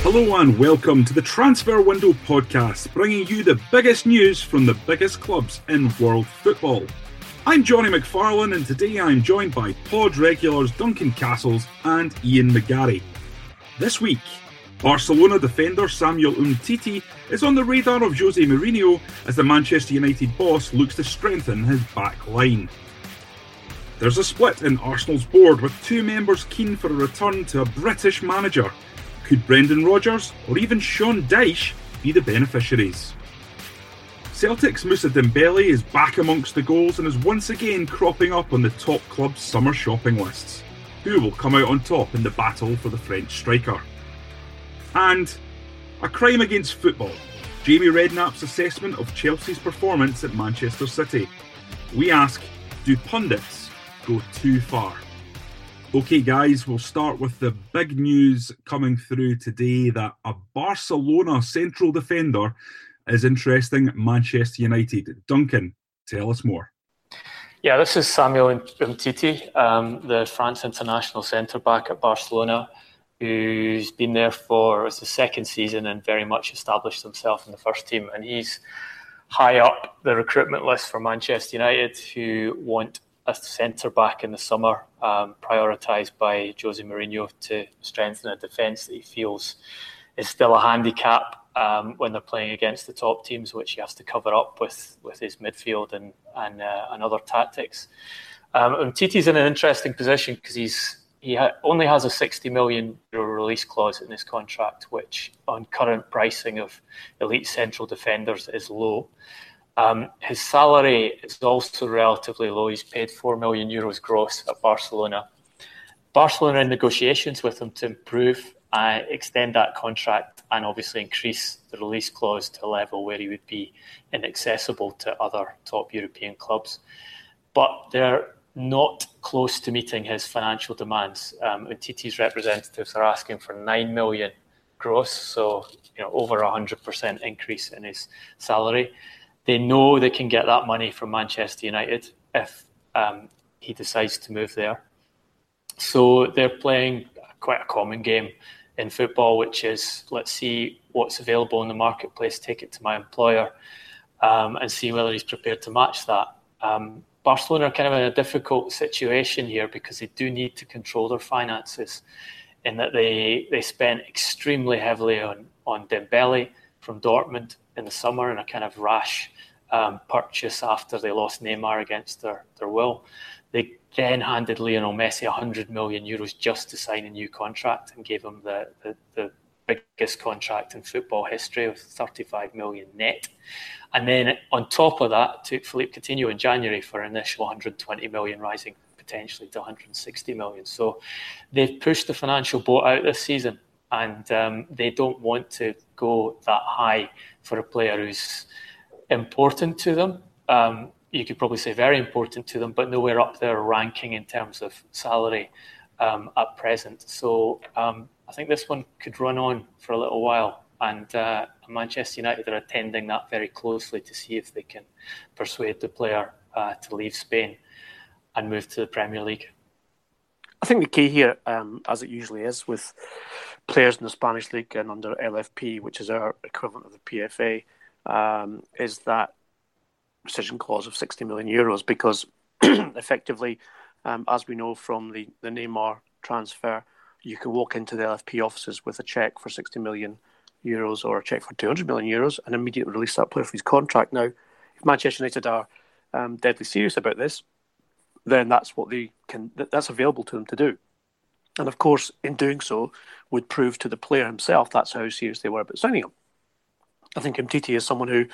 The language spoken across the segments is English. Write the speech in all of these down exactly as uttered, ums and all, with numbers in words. Hello and welcome to the Transfer Window podcast, bringing you the biggest news from the biggest clubs in world football. I'm Johnny McFarlane and today I'm joined by pod regulars Duncan Castles and Ian McGarry. This week, Barcelona defender Samuel Umtiti is on the radar of Jose Mourinho as the Manchester United boss looks to strengthen his back line. There's a split in Arsenal's board with two members keen for a return to a British manager. Could Brendan Rodgers or even Sean Dyche be the beneficiaries? Celtic's Moussa Dembélé is back amongst the goals and is once again cropping up on the top club's summer shopping lists. Who will come out on top in the battle for the French striker? And a crime against football. Jamie Redknapp's assessment of Chelsea's performance at Manchester City. We ask, do pundits go too far? Okay guys, we'll start with the big news coming through today that a Barcelona central defender is interesting Manchester United. Duncan, tell us more. Yeah, this is Samuel Umtiti, um, the France international centre-back at Barcelona, who's been there for it's the second season and very much established himself in the first team. And he's high up the recruitment list for Manchester United, who want a centre-back in the summer, um, prioritised by Jose Mourinho to strengthen a defence that he feels is still a handicap um, when they're playing against the top teams, which he has to cover up with, with his midfield and and, uh, and other tactics. Um, Umtiti's in an interesting position because he's he ha- only has a sixty million euro release clause in his contract, which on current pricing of elite central defenders is low. Um, his salary is also relatively low. He's paid four million euros gross at Barcelona. Barcelona are in negotiations with him to improve, uh, extend that contract and obviously increase the release clause to a level where he would be inaccessible to other top European clubs. But they're not close to meeting his financial demands. Um, Umtiti's representatives are asking for nine million gross, so you know over one hundred percent increase in his salary. They know they can get that money from Manchester United if um, he decides to move there. So they're playing quite a common game in football, which is, let's see what's available in the marketplace, take it to my employer, um, and see whether he's prepared to match that. Um, Barcelona are kind of in a difficult situation here because they do need to control their finances in that they, they spent extremely heavily on, on Dembélé from Dortmund in the summer in a kind of rash um, purchase after they lost Neymar against their, their will. They then handed Lionel Messi one hundred million euros just to sign a new contract and gave him the, the, the biggest contract in football history of thirty-five million net. And then on top of that, took Philippe Coutinho in January for an initial one hundred twenty million, rising potentially to one hundred sixty million. So they've pushed the financial boat out this season. And um, they don't want to go that high for a player who's important to them. Um, you could probably say very important to them, but nowhere up their ranking in terms of salary um, at present. So um, I think this one could run on for a little while. And uh, Manchester United are attending that very closely to see if they can persuade the player uh, to leave Spain and move to the Premier League. I think the key here, um, as it usually is with players in the Spanish League and under L F P, which is our equivalent of the P F A, um, is that rescission clause of sixty million euros because effectively, um, as we know from the, the Neymar transfer, you can walk into the L F P offices with a cheque for sixty million euros or a cheque for two hundred million euros and immediately release that player from his contract. Now, if Manchester United are um, deadly serious about this, then that's what they can. That's available to them to do, and of course, in doing so, would prove to the player himself that's how serious they were about signing him. I think Umtiti is someone who,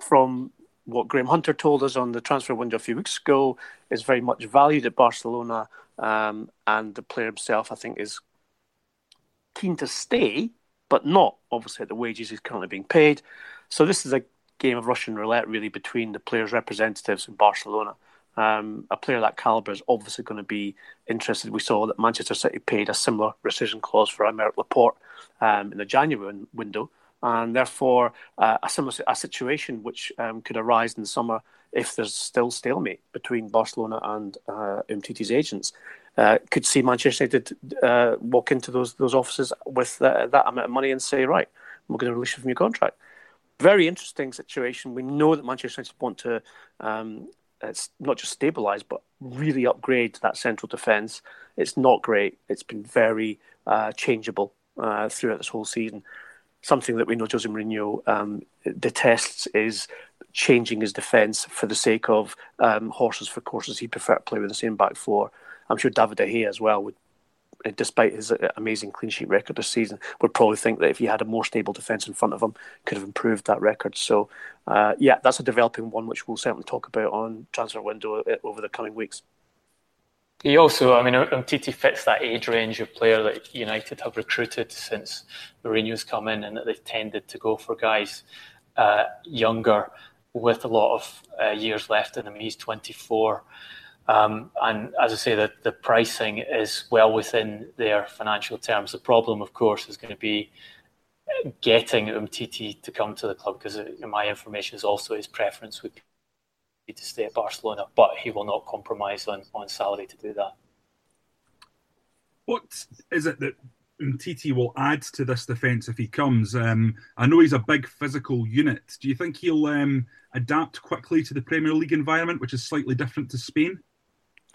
from what Graham Hunter told us on the transfer window a few weeks ago is very much valued at Barcelona, um, and the player himself, I think, is keen to stay, but not obviously at the wages he's currently being paid. So this is a game of Russian roulette, really, between the players' representatives and Barcelona. Um, a player of that calibre is obviously going to be interested. We saw that Manchester City paid a similar rescission clause for Aymeric Laporte um, in the January win- window. And therefore, uh, a similar a situation which um, could arise in the summer if there's still stalemate between Barcelona and uh, Umtiti's agents, uh, could see Manchester United uh, walk into those those offices with uh, that amount of money and say, right, we're going to release you from your contract. Very interesting situation. We know that Manchester United want to um, it's not just stabilise, but really upgrade that central defence. It's not great. It's been very uh, changeable uh, throughout this whole season. Something that we know Jose Mourinho um, detests is changing his defence for the sake of um, horses for courses. He'd prefer to play with the same back four. I'm sure David de Gea as well would, despite his amazing clean sheet record this season, would probably think that if he had a more stable defence in front of him, could have improved that record. So, uh, yeah, that's a developing one which we'll certainly talk about on transfer window over the coming weeks. He also, I mean, Umtiti fits that age range of player that United have recruited since Mourinho's come in, and that they've tended to go for guys uh, younger with a lot of uh, years left in him. He's twenty-four. Um, and as I say, the, the pricing is well within their financial terms. The problem, of course, is going to be getting Umtiti to come to the club, because in my information is also his preference would be to stay at Barcelona, but he will not compromise on, on salary to do that. What is it that Umtiti will add to this defence if he comes? Um, I know he's a big physical unit. Do you think he'll um, adapt quickly to the Premier League environment, which is slightly different to Spain?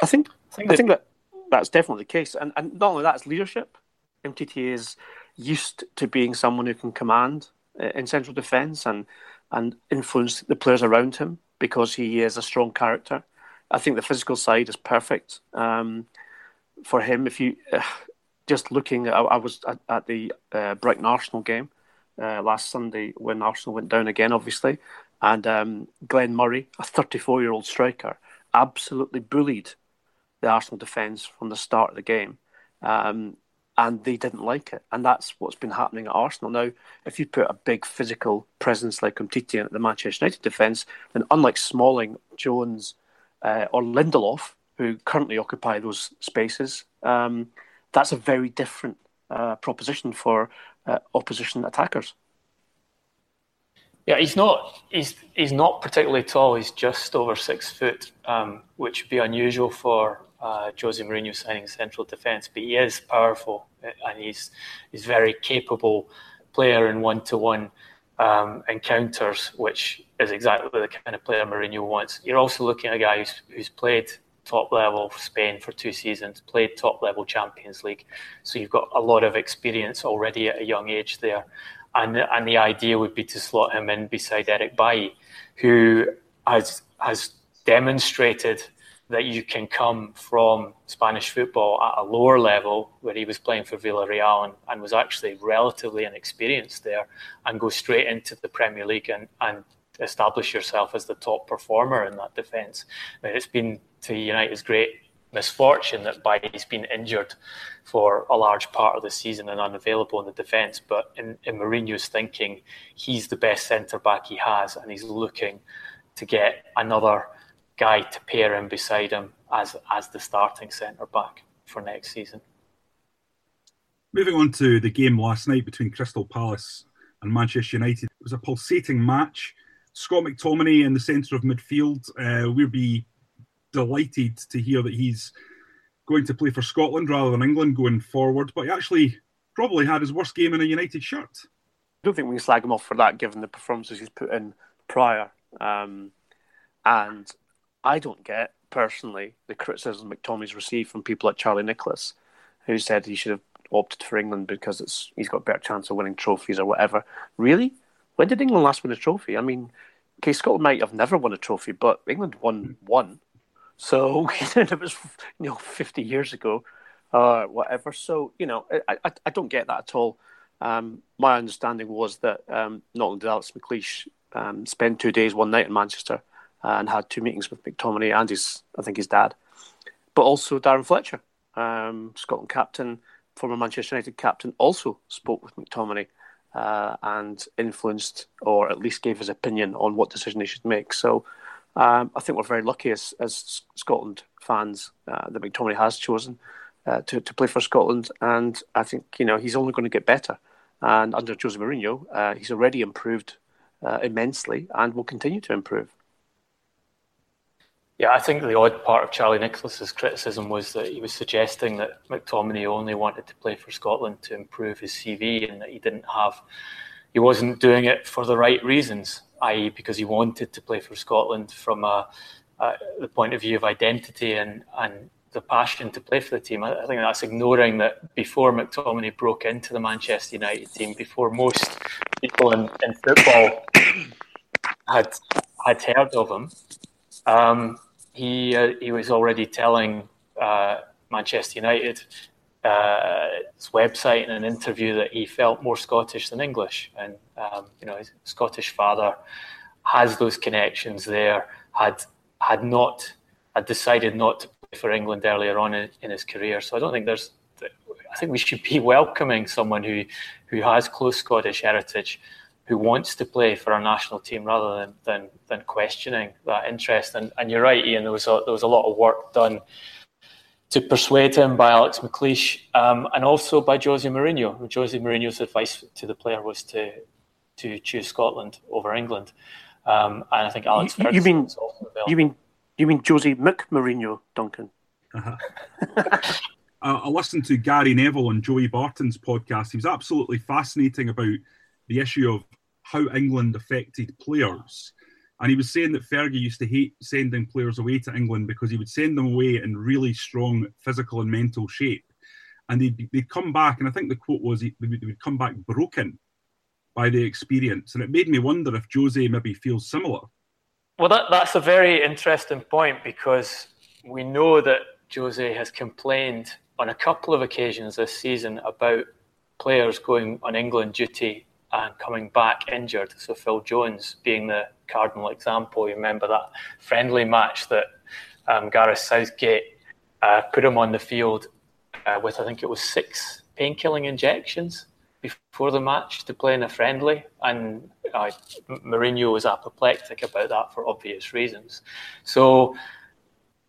I think I think, I think that that's definitely the case. And, and not only that, it's leadership. Umtiti is used to being someone who can command in central defence and, and influence the players around him, because he is a strong character. I think the physical side is perfect um, for him. If you uh, just looking, I, I was at, at the uh, Brighton Arsenal game uh, last Sunday when Arsenal went down again, obviously, and um, Glenn Murray, a thirty-four-year-old striker, absolutely bullied the Arsenal defence from the start of the game, um, and they didn't like it. And that's what's been happening at Arsenal. Now, if you put a big physical presence like Umtiti at the Manchester United defence, then unlike Smalling, Jones uh, or Lindelof, who currently occupy those spaces, um, that's a very different uh, proposition for uh, opposition attackers. Yeah, he's not he's he's not particularly tall. He's just over six foot, um, which would be unusual for Uh, Jose Mourinho signing central defence, but he is powerful and he's he's very capable player in one-to-one um, encounters, which is exactly the kind of player Mourinho wants. You're also looking at a guy who's, who's played top-level Spain for two seasons, played top-level Champions League, so you've got a lot of experience already at a young age there, and and the idea would be to slot him in beside Eric Bailly, who has has demonstrated that you can come from Spanish football at a lower level, where he was playing for Villarreal and, and was actually relatively inexperienced there, and go straight into the Premier League and, and establish yourself as the top performer in that defence. I mean, it's been to United's great misfortune that Bailly's been injured for a large part of the season and unavailable in the defence, but in, in Mourinho's thinking, he's the best centre-back he has, and he's looking to get another guy to pair in beside him as as the starting centre-back for next season. Moving on to the game last night between Crystal Palace and Manchester United. It was a pulsating match. Scott McTominay in the centre of midfield. Uh, we'll be delighted to hear that he's going to play for Scotland rather than England going forward, but he actually probably had his worst game in a United shirt. I don't think we can slag him off for that, given the performances he's put in prior. Um, and... I don't get, personally, the criticism McTominay's received from people like Charlie Nicholas, who said he should have opted for England because it's he's got a better chance of winning trophies or whatever. Really? When did England last win a trophy? I mean, okay, Scotland might have never won a trophy, but England won one. So it was, you know, fifty years ago or uh, whatever. So, you know, I, I, I don't get that at all. Um, my understanding was that um, not only did Alex McLeish um, spent two days, one night in Manchester, and had two meetings with McTominay and his, I think, his dad, but also Darren Fletcher, um, Scotland captain, former Manchester United captain, also spoke with McTominay uh, and influenced, or at least gave his opinion on what decision they should make. So um, I think we're very lucky as, as Scotland fans uh, that McTominay has chosen uh, to, to play for Scotland, and I think, you know, he's only going to get better. And under Jose Mourinho, uh, he's already improved uh, immensely and will continue to improve. Yeah, I think the odd part of Charlie Nicholas's criticism was that he was suggesting that McTominay only wanted to play for Scotland to improve his C V, and that he didn't have, he wasn't doing it for the right reasons, that is, because he wanted to play for Scotland from a, a, the point of view of identity and and. the passion to play for the team. I think that's ignoring that before McTominay broke into the Manchester United team, before most people in, in football had had heard of him, um, he uh, he was already telling uh, Manchester United uh, his website in an interview that he felt more Scottish than English, and um, you know, his Scottish father has those connections there. had had not had decided not to for England earlier on in his career. So I don't think there's, I think we should be welcoming someone who, who has close Scottish heritage, who wants to play for our national team, rather than than, than questioning that interest. And, and you're right, Ian, there was, a, there was a lot of work done to persuade him by Alex McLeish um, and also by Jose Mourinho. Jose Mourinho's advice to the player was to to choose Scotland over England. Um, and I think Alex Ferguson you, you mean, was also available. You mean You mean Jose McMourinho, Duncan? Uh-huh. uh, I listened to Gary Neville on Joey Barton's podcast. He was absolutely fascinating about the issue of how England affected players. And he was saying that Fergie used to hate sending players away to England because he would send them away in really strong physical and mental shape. And they'd, they'd come back, and I think the quote was, they would, they would come back broken by the experience. And it made me wonder if Jose maybe feels similar. Well, that, that's a very interesting point, because we know that Jose has complained on a couple of occasions this season about players going on England duty and coming back injured. So Phil Jones being the cardinal example. You remember that friendly match that um, Gareth Southgate uh, put him on the field uh, with, I think it was six pain-killing injections before the match to play in a friendly, and uh, Mourinho was apoplectic about that for obvious reasons. So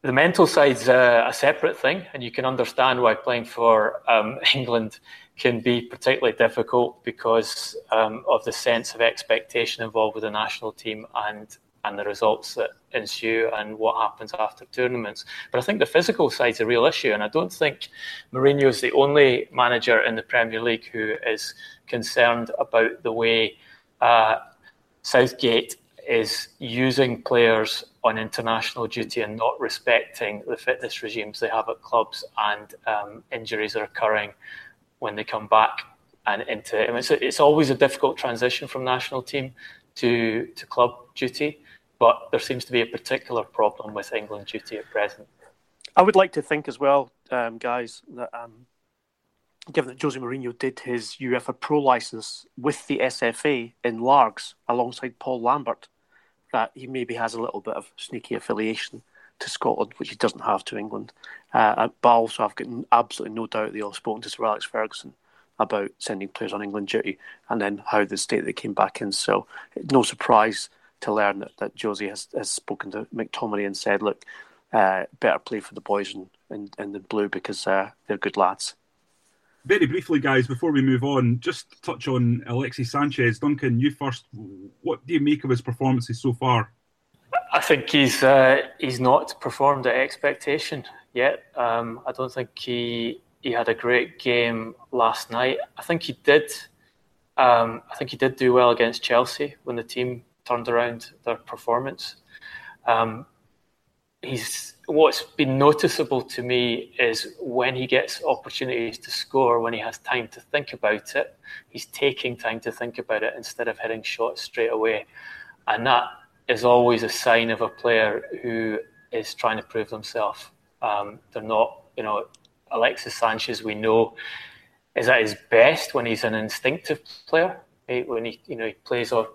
the mental side's uh, a separate thing, and you can understand why playing for um, England can be particularly difficult because um, of the sense of expectation involved with the national team and and the results that ensue and what happens after tournaments. But I think the physical side's a real issue, and I don't think Mourinho's the only manager in the Premier League who is concerned about the way uh, Southgate is using players on international duty and not respecting the fitness regimes they have at clubs, and um, injuries are occurring when they come back and into. I mean, it's, it's always a difficult transition from national team to to club duty. But there seems to be a particular problem with England duty at present. I would like to think as well, um, guys, that um, given that Jose Mourinho did his UEFA Pro licence with the S F A in Largs alongside Paul Lambert, that he maybe has a little bit of sneaky affiliation to Scotland, which he doesn't have to England. Uh, but also I've got absolutely no doubt that he'll have spoken to Sir Alex Ferguson about sending players on England duty and then how the state they came back in. So no surprise to learn that, that Josie has, has spoken to McTominay and said, look, uh, better play for the boys in, in, in the blue because uh, they're good lads. Very briefly, guys, before we move on, just to touch on Alexis Sanchez. Duncan, you first. What do you make of his performances so far? I think he's uh, he's not performed at expectation yet. Um, I don't think he he had a great game last night. I think he did. Um, I think he did do well against Chelsea when the team turned around their performance. Um, he's what's been noticeable to me is when he gets opportunities to score, when he has time to think about it, he's taking time to think about it instead of hitting shots straight away. And that is always a sign of a player who is trying to prove themselves. Um, they're not, you know, Alexis Sanchez, we know, is at his best when he's an instinctive player, right? When he, you know, he plays off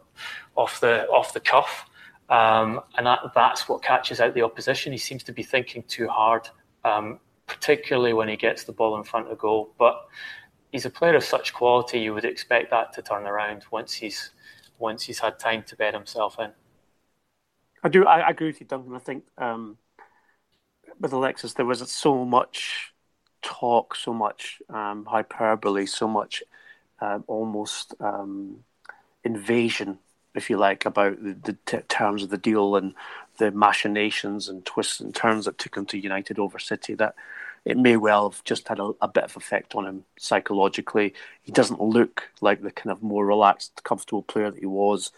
off the off the cuff, um, and that, that's what catches out the opposition. He seems to be thinking too hard, um, particularly when he gets the ball in front of goal. But he's a player of such quality, you would expect that to turn around once he's once he's had time to bed himself in. I do. I, I agree with you, Duncan. I think um, with Alexis, there was so much talk, so much um, hyperbole, so much um, almost um, invasion, if you like, about the, the t- terms of the deal and the machinations and twists and turns that took him to United over City, that it may well have just had a, a bit of effect on him psychologically. He doesn't look like the kind of more relaxed, comfortable player that he was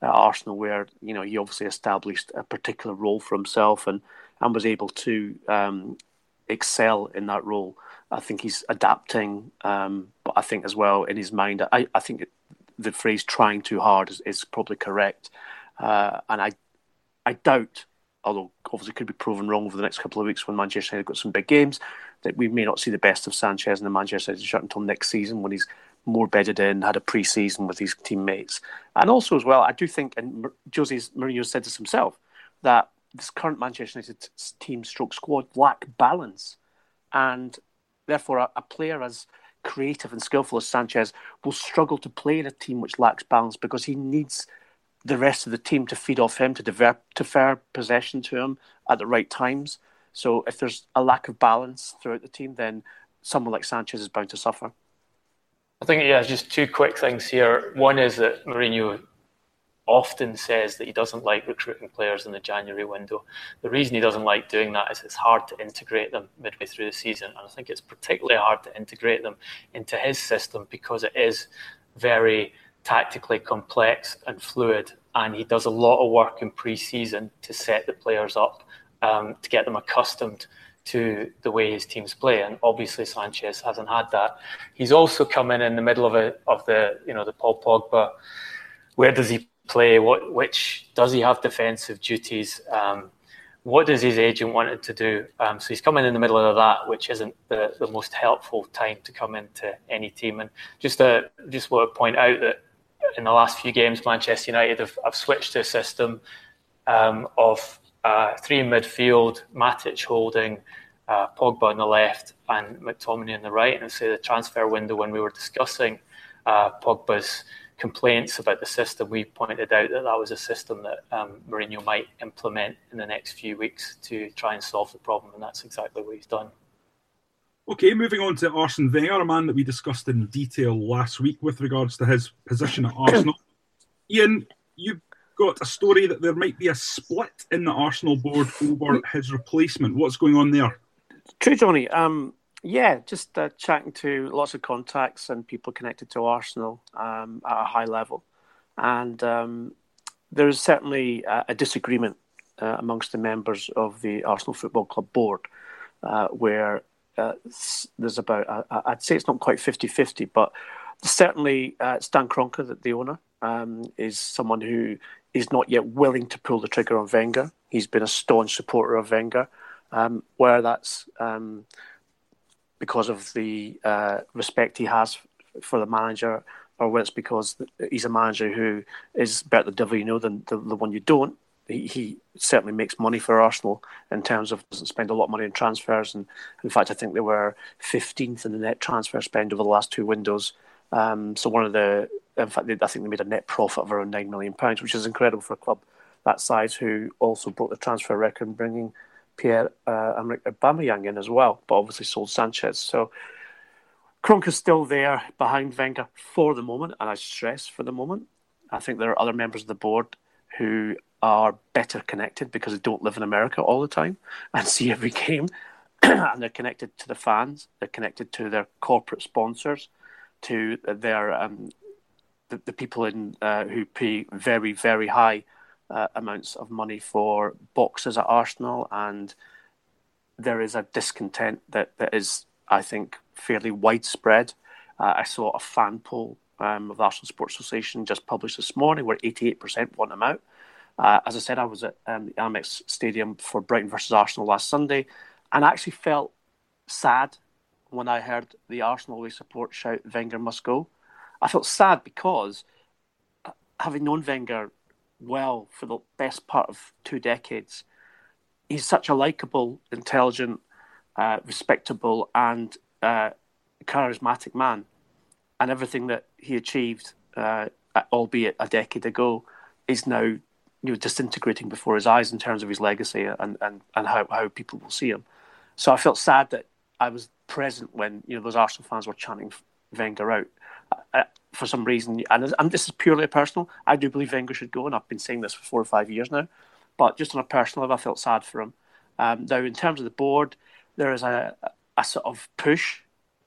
at Arsenal, where, you know, he obviously established a particular role for himself and, and was able to um, excel in that role. I think he's adapting, um, but I think as well in his mind, I, I think the phrase "trying too hard" is, is probably correct. Uh, and I, I doubt, although obviously could be proven wrong over the next couple of weeks when Manchester United got some big games, that we may not see the best of Sanchez and the Manchester United shirt until next season when he's more bedded in, had a pre-season with his teammates. And also as well, I do think, and Jose Mourinho said this himself, that this current Manchester United team stroke squad lack balance. And therefore a, a player as creative and skillful as Sanchez will struggle to play in a team which lacks balance, because he needs the rest of the team to feed off him, to divert, to fair possession to him at the right times. So if there's a lack of balance throughout the team, then someone like Sanchez is bound to suffer. I think, yeah, just two quick things here. One is that Mourinho often says that he doesn't like recruiting players in the January window. The reason he doesn't like doing that is it's hard to integrate them midway through the season. And I think it's particularly hard to integrate them into his system because it is very tactically complex and fluid. And he does a lot of work in pre-season to set the players up, um, to get them accustomed to the way his teams play, and obviously Sanchez hasn't had that. He's also come in in the middle of a of the you know the Paul Pogba. Where does he play? What which does he have defensive duties? Um, what does his agent want him to do? Um, so he's come in in the middle of that, which isn't the, the most helpful time to come into any team. And just to, just want to point out that in the last few games, Manchester United have, have switched to a system um, of. Uh, three in midfield, Matic holding, uh, Pogba on the left and McTominay on the right. And so the transfer window, when we were discussing uh, Pogba's complaints about the system, we pointed out that that was a system that um, Mourinho might implement in the next few weeks to try and solve the problem. And that's exactly what he's done. Okay, moving on to Arsene Wenger, a man that we discussed in detail last week with regards to his position at Arsenal. Ian, you got a story that there might be a split in the Arsenal board over his replacement. What's going on there? True, Johnny. Um, yeah, just uh, chatting to lots of contacts and people connected to Arsenal um, at a high level. And um, there is certainly a, a disagreement uh, amongst the members of the Arsenal Football Club board uh, where uh, there's about, uh, I'd say it's not quite fifty-fifty, but certainly uh, Stan Kroenke, the, the owner, um, is someone who is not yet willing to pull the trigger on Wenger. He's been a staunch supporter of Wenger, um, whether that's um, because of the uh, respect he has for the manager, or whether it's because he's a manager who is better the devil you know than the, the one you don't. He, he certainly makes money for Arsenal in terms of doesn't spend a lot of money on transfers. And in fact, I think they were fifteenth in the net transfer spend over the last two windows. Um, so one of the, in fact, they, I think they made a net profit of around nine million pounds, which is incredible for a club that size, who also broke the transfer record, bringing Pierre-Emerick uh, Aubameyang in as well, but obviously sold Sanchez. So Kroenke is still there behind Wenger for the moment, and I stress for the moment. I think there are other members of the board who are better connected because they don't live in America all the time and see every game, and they're connected to the fans, they're connected to their corporate sponsors, to their um, the, the people in uh, who pay very, very high uh, amounts of money for boxes at Arsenal. And there is a discontent that, that is, I think, fairly widespread. Uh, I saw a fan poll um, of the Arsenal Sports Association just published this morning where eighty-eight percent want him out. Uh, as I said, I was at um, the Amex Stadium for Brighton versus Arsenal last Sunday, and I actually felt sad when I heard the Arsenal away support shout, "Wenger must go." I felt sad because, having known Wenger well for the best part of two decades. He's such a likeable, intelligent, uh, respectable and uh, charismatic man. And everything that he achieved, uh, albeit a decade ago, is now you know, disintegrating before his eyes in terms of his legacy and, and, and how, how people will see him. So I felt sad that I was present when you know those Arsenal fans were chanting Wenger out. I, I, for some reason, and, and this is purely personal, I do believe Wenger should go, and I've been saying this for four or five years now. But just on a personal level, I felt sad for him. Um, now, in terms of the board, there is a, a sort of push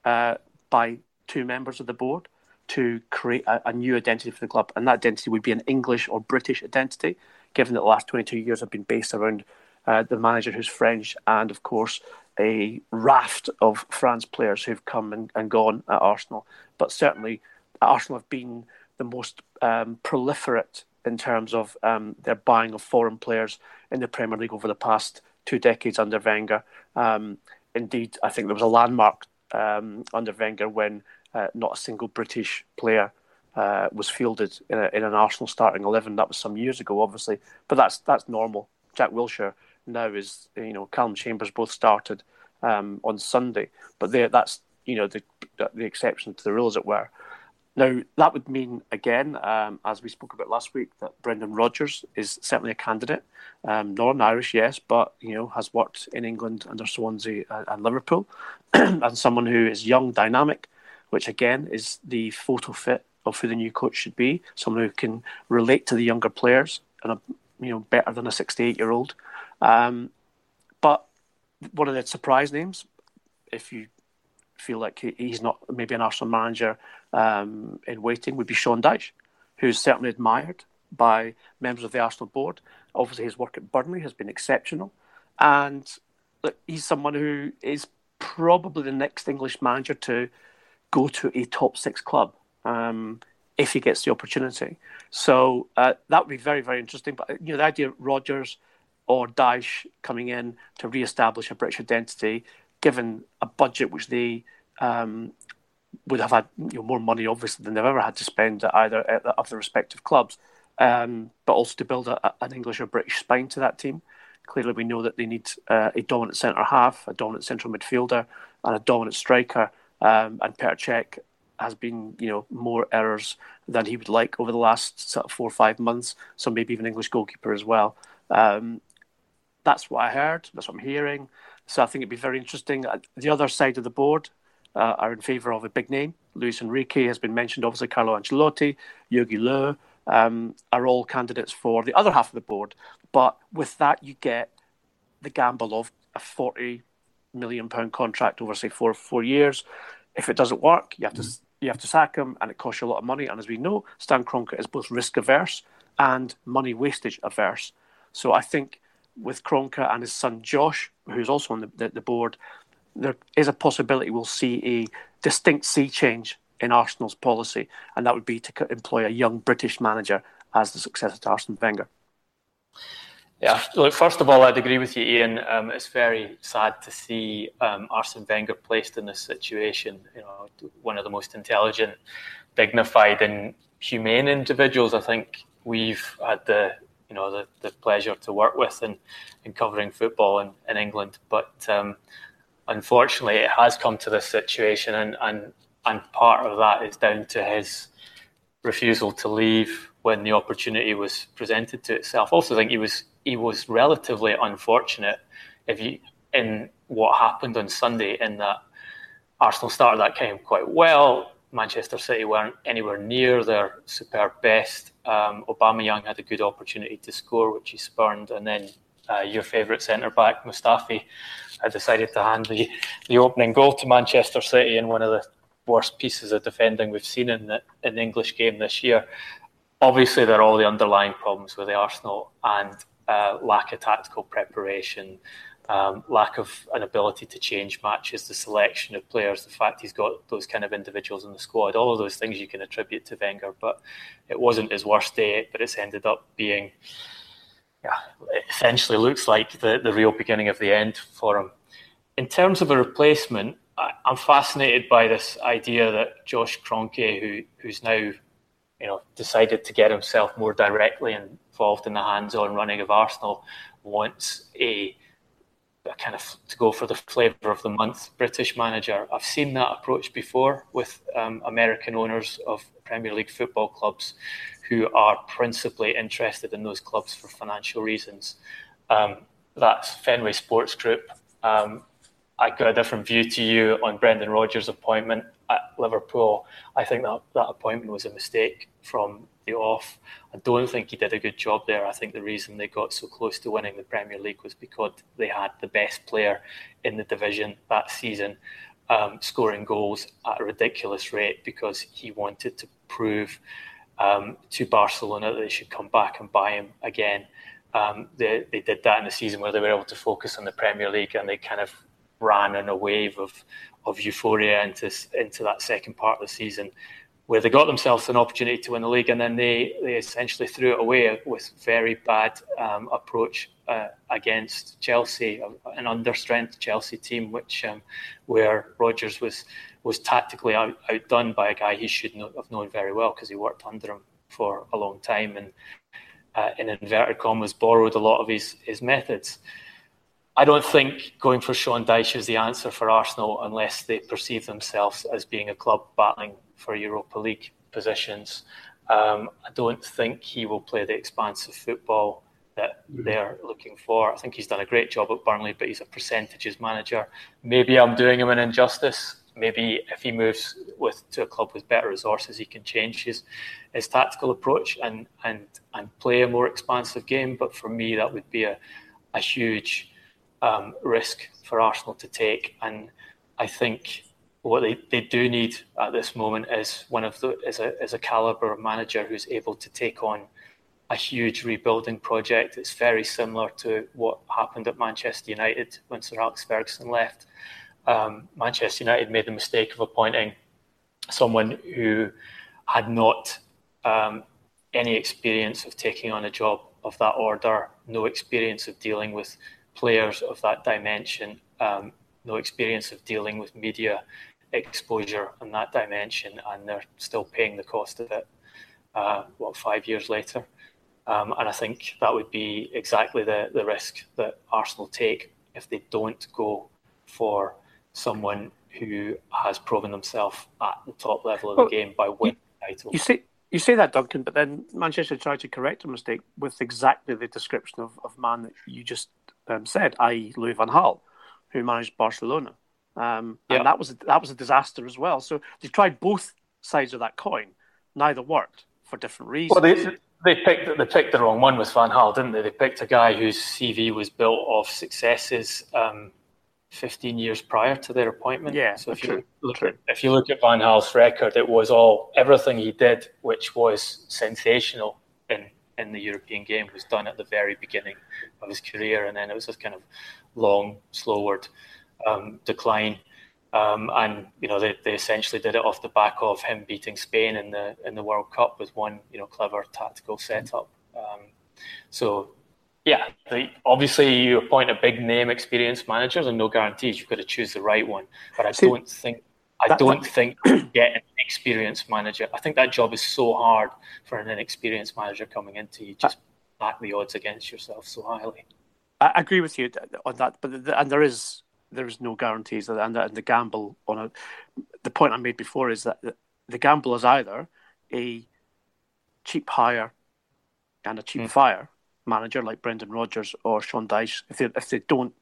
uh, by two members of the board to create a, a new identity for the club, and that identity would be an English or British identity, given that the last twenty-two years have been based around uh, the manager who's French and, of course, a raft of France players who've come and, and gone at Arsenal. But certainly, Arsenal have been the most um, proliferate in terms of um, their buying of foreign players in the Premier League over the past two decades under Wenger. Um, indeed, I think there was a landmark um, under Wenger when uh, not a single British player uh, was fielded in, a, in an Arsenal starting eleven. That was some years ago, obviously, but that's that's normal. Jack Wilshere now is, you know, Callum Chambers both started um, on Sunday, but that's, you know, the the exception to the rule, as it were. Now, that would mean, again, um, as we spoke about last week, that Brendan Rodgers is certainly a candidate. Um, Northern Irish, yes, but, you know, has worked in England under Swansea and, and Liverpool. And someone who is young, dynamic, which, again, is the photo fit of who the new coach should be. Someone who can relate to the younger players, and a, you know, better than a sixty-eight-year-old. Um, but one of the surprise names, if you feel like he, he's not maybe an Arsenal manager um, in waiting, would be Sean Dyche, who's certainly admired by members of the Arsenal board. Obviously, his work at Burnley has been exceptional. And look, he's someone who is probably the next English manager to go to a top six club um, if he gets the opportunity. So uh, that would be very, very interesting. But you know, the idea of Rodgers or Dyche coming in to re-establish a British identity, given a budget which they um, would have had, you know, more money, obviously, than they've ever had to spend at either at the, of the respective clubs, um, but also to build a, an English or British spine to that team. Clearly, we know that they need uh, a dominant centre-half, a dominant central midfielder, and a dominant striker, um, and Petr Cech has been, you know, more errors than he would like over the last sort of four or five months, so maybe even English goalkeeper as well. Um, that's what I heard, that's what I'm hearing. So I think it'd be very interesting. The other side of the board uh, are in favour of a big name. Luis Enrique has been mentioned, obviously Carlo Ancelotti, Yogi Löw um, are all candidates for the other half of the board. But with that, you get the gamble of a forty million pounds contract over, say, four four years. If it doesn't work, you have to mm. you have to sack him, and it costs you a lot of money. And as we know, Stan Kroenke is both risk averse and money wastage averse. So I think with Kroenke and his son Josh, who's also on the, the, the board, there is a possibility we'll see a distinct sea change in Arsenal's policy, and that would be to employ a young British manager as the successor to Arsene Wenger. Yeah, look, first of all, I'd agree with you, Ian. Um, it's very sad to see um, Arsene Wenger placed in this situation. You know, one of the most intelligent, dignified and humane individuals I think we've had the you know, the, the pleasure to work with and, and covering football in, in England. But um, unfortunately, it has come to this situation, and, and, and part of that is down to his refusal to leave when the opportunity was presented to itself. I also think he was he was relatively unfortunate if you, in what happened on Sunday, in that Arsenal started that game quite well. Manchester City weren't anywhere near their superb best. Um, Aubameyang had a good opportunity to score, which he spurned, and then uh, your favourite centre-back, Mustafi, uh, decided to hand the, the opening goal to Manchester City in one of the worst pieces of defending we've seen in the, in the English game this year. Obviously, there are all the underlying problems with the Arsenal and uh, lack of tactical preparation, Um, lack of an ability to change matches, the selection of players, the fact he's got those kind of individuals in the squad, all of those things you can attribute to Wenger. But it wasn't his worst day, but it's ended up being, yeah, it essentially looks like the, the real beginning of the end for him. In terms of a replacement, I, I'm fascinated by this idea that Josh Kroenke, who who's now, you know, decided to get himself more directly and involved in the hands-on running of Arsenal, wants a, a kind of to go for the flavour of the month British manager. I've seen that approach before with um, American owners of Premier League football clubs who are principally interested in those clubs for financial reasons. Um, that's Fenway Sports Group. Um, I got a different view to you on Brendan Rodgers' appointment at Liverpool. I think that, that appointment was a mistake from the off. I don't think he did a good job there. I think the reason they got so close to winning the Premier League was because they had the best player in the division that season, um, scoring goals at a ridiculous rate because he wanted to prove um, to Barcelona that they should come back and buy him again. Um, they, they did that in a season where they were able to focus on the Premier League, and they kind of ran in a wave of, of euphoria into into that second part of the season, where they got themselves an opportunity to win the league, and then they, they essentially threw it away with very bad um, approach uh, against Chelsea, an understrength Chelsea team, which um, where Rodgers was was tactically out, outdone by a guy he should not have known very well because he worked under him for a long time and uh, in inverted commas borrowed a lot of his his methods. I don't think going for Sean Dyche is the answer for Arsenal unless they perceive themselves as being a club battling for Europa League positions. Um, I don't think he will play the expansive football that they're looking for. I think he's done a great job at Burnley, but he's a percentages manager. Maybe I'm doing him an injustice. Maybe if he moves with to a club with better resources, he can change his, his tactical approach and, and, and play a more expansive game. But for me, that would be a, a huge... Um, risk for Arsenal to take, and I think what they, they do need at this moment is one of the is a is a caliber of manager who's able to take on a huge rebuilding project. It's very similar to what happened at Manchester United when Sir Alex Ferguson left. Um, Manchester United made the mistake of appointing someone who had not um, any experience of taking on a job of that order, no experience of dealing with players of that dimension, um, no experience of dealing with media exposure in that dimension, and they're still paying the cost of it, uh, what, five years later. Um, and I think that would be exactly the, the risk that Arsenal take if they don't go for someone who has proven themselves at the top level of well, the game by winning the title. You see, You say that, Duncan, but then Manchester tried to correct a mistake with exactly the description of, of man that you just um, said, that is. Louis van Gaal, who managed Barcelona. Um, yeah. And that was, a, that was a disaster as well. So they tried both sides of that coin. Neither worked for different reasons. Well, they, they, picked, they picked the wrong one with Van Gaal, didn't they? They picked a guy whose C V was built of successes um, fifteen years prior to their appointment. Yeah, so if true, you look true. If you look at Van Gaal's record, it was all everything he did, which was sensational in, in the European game, was done at the very beginning of his career, and then it was this kind of long, slowward um, decline. Um, and you know, they, they essentially did it off the back of him beating Spain in the in the World Cup with one you know clever tactical setup. Um, so. Yeah, they, obviously you appoint a big name, experienced manager, and no guarantees. You've got to choose the right one. But I See, don't think I that, don't that, think you get an experienced manager. I think that job is so hard for an inexperienced manager coming into you. Just I, back the odds against yourself so highly. I agree with you on that, but the, and there is there is no guarantees, and the, and the gamble on it. The point I made before is that the, the gamble is either a cheap hire and a cheap mm. fire. Manager like Brendan Rodgers or Sean Dyche, if they if they don't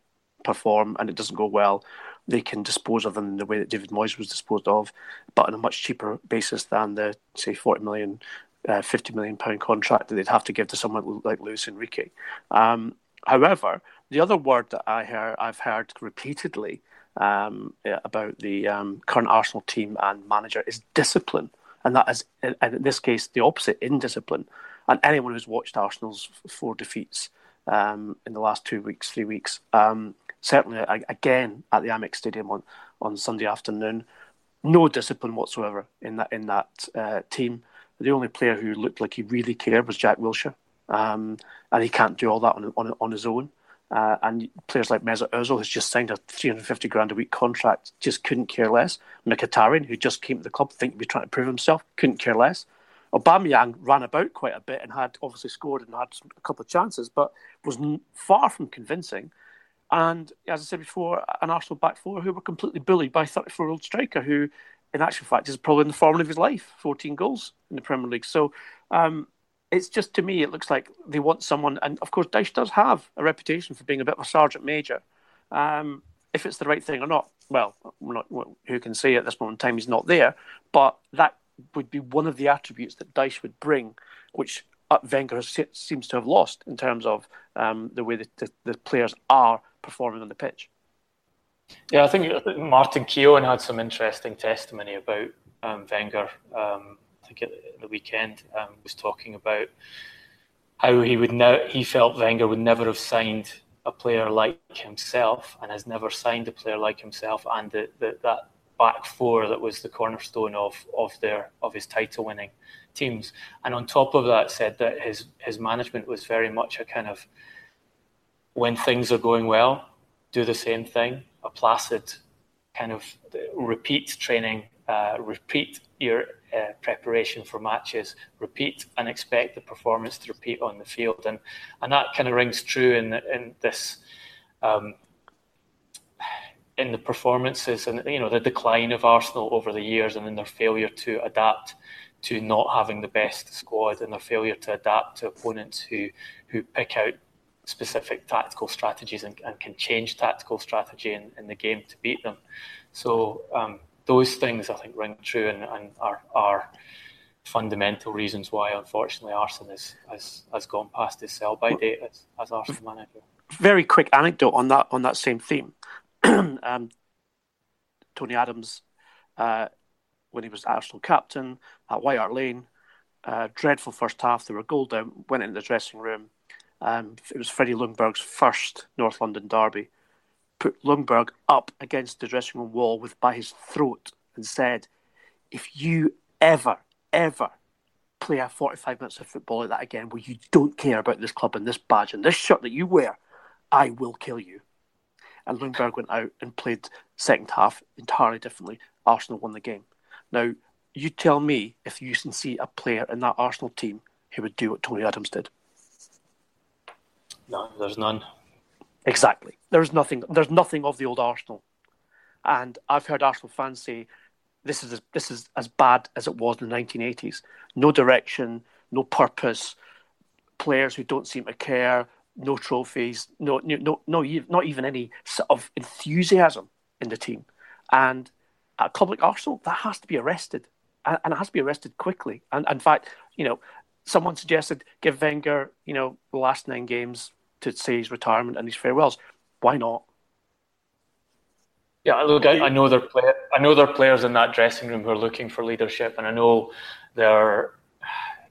perform and it doesn't go well, they can dispose of them in the way that David Moyes was disposed of, but on a much cheaper basis than the say forty million, uh, fifty million pound contract that they'd have to give to someone like Luis Enrique. Um, however, the other word that I hear I've heard repeatedly um, about the um, current Arsenal team and manager is discipline, and that is, and in this case, the opposite, indiscipline. And anyone who's watched Arsenal's four defeats um, in the last two weeks, three weeks, um, certainly again at the Amex Stadium on, on Sunday afternoon, no discipline whatsoever in that in that uh, team. The only player who looked like he really cared was Jack Wilshere, um, and he can't do all that on on, on his own. Uh, and players like Mesut Ozil, who's just signed a three hundred fifty grand a week contract, just couldn't care less. Mkhitaryan, who just came to the club, think he'd be trying to prove himself, couldn't care less. Aubameyang ran about quite a bit and had obviously scored and had a couple of chances, but was far from convincing. And as I said before, an Arsenal back four who were completely bullied by a thirty-four-year-old striker who, in actual fact, is probably in the form of his life, fourteen goals in the Premier League. So um, it's just, to me, it looks like they want someone. And, of course, Dyche does have a reputation for being a bit of a sergeant major. Um, if it's the right thing or not, well, we're not, who can say at this moment in time he's not there. But that would be one of the attributes that Dyche would bring, which Wenger seems to have lost in terms of um, the way that the, the players are performing on the pitch. Yeah, I think Martin Keown had some interesting testimony about um, Wenger. Um, I think at the weekend um, was talking about how he would ne- he felt Wenger would never have signed a player like himself, and has never signed a player like himself, and the, the, that back four that was the cornerstone of of their of his title winning teams. And on top of that, said that his his management was very much a kind of, when things are going well, do the same thing, a placid kind of repeat training, uh, repeat your uh, preparation for matches, repeat and expect the performance to repeat on the field. And and that kind of rings true in in this um, in the performances and, you know, the decline of Arsenal over the years, and in their failure to adapt to not having the best squad, and their failure to adapt to opponents who who pick out specific tactical strategies and, and can change tactical strategy in, in the game to beat them. So um, those things, I think, ring true and, and are, are fundamental reasons why, unfortunately, Arsene is, has, has gone past his sell-by date as, as Arsenal manager. Very quick anecdote on that on that same theme. um, Tony Adams, uh, when he was Arsenal captain at White Hart Lane, uh, dreadful first half, they were goal down, went into the dressing room. Um, it was Freddie Ljungberg's first North London derby. Put Ljungberg up against the dressing room wall with by his throat and said, "If you ever, ever play a forty-five minutes of football like that again, where you don't care about this club and this badge and this shirt that you wear, I will kill you." And Ljungberg went out and played second half entirely differently. Arsenal won the game. Now, you tell me if you can see a player in that Arsenal team who would do what Tony Adams did. No, there's none. Exactly. There's nothing. There's nothing of the old Arsenal, and I've heard Arsenal fans say, "This is as, this is as bad as it was in the nineteen eighties. No direction, no purpose, players who don't seem to care, no trophies, no, no, no, no not even any sort of enthusiasm in the team." And at a club like Arsenal, that has to be arrested, and, and it has to be arrested quickly. And, and in fact, you know, someone suggested give Wenger, you know, the last nine games to say his retirement and his farewells. Why not? Yeah, look, I, I know there play, I know there are players in that dressing room who are looking for leadership, and I know there are,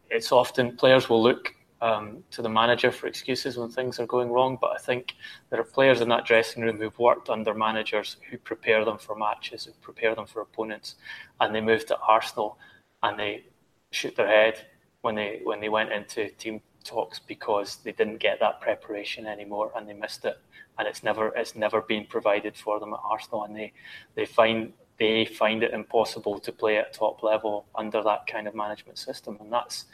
it's often players will look um, to the manager for excuses when things are going wrong, but I think there are players in that dressing room who've worked under managers who prepare them for matches, who prepare them for opponents, and they moved to Arsenal and they shoot their head when they when they went into team talks because they didn't get that preparation anymore and they missed it, and it's never it's never been provided for them at Arsenal, and they they find they find it impossible to play at top level under that kind of management system. And that's,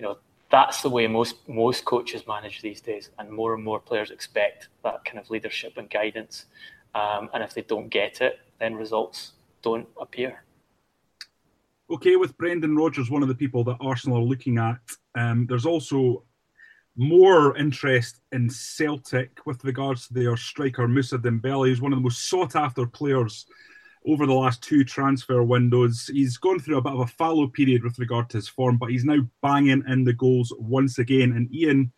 you know, that's the way most most coaches manage these days, and more and more players expect that kind of leadership and guidance, um, and if they don't get it, then results don't appear. Okay, with Brendan Rodgers, one of the people that Arsenal are looking at, um, there's also more interest in Celtic with regards to their striker Moussa Dembélé, who's one of the most sought-after players over the last two transfer windows. He's gone through a bit of a fallow period with regard to his form, but he's now banging in the goals once again. And Ian,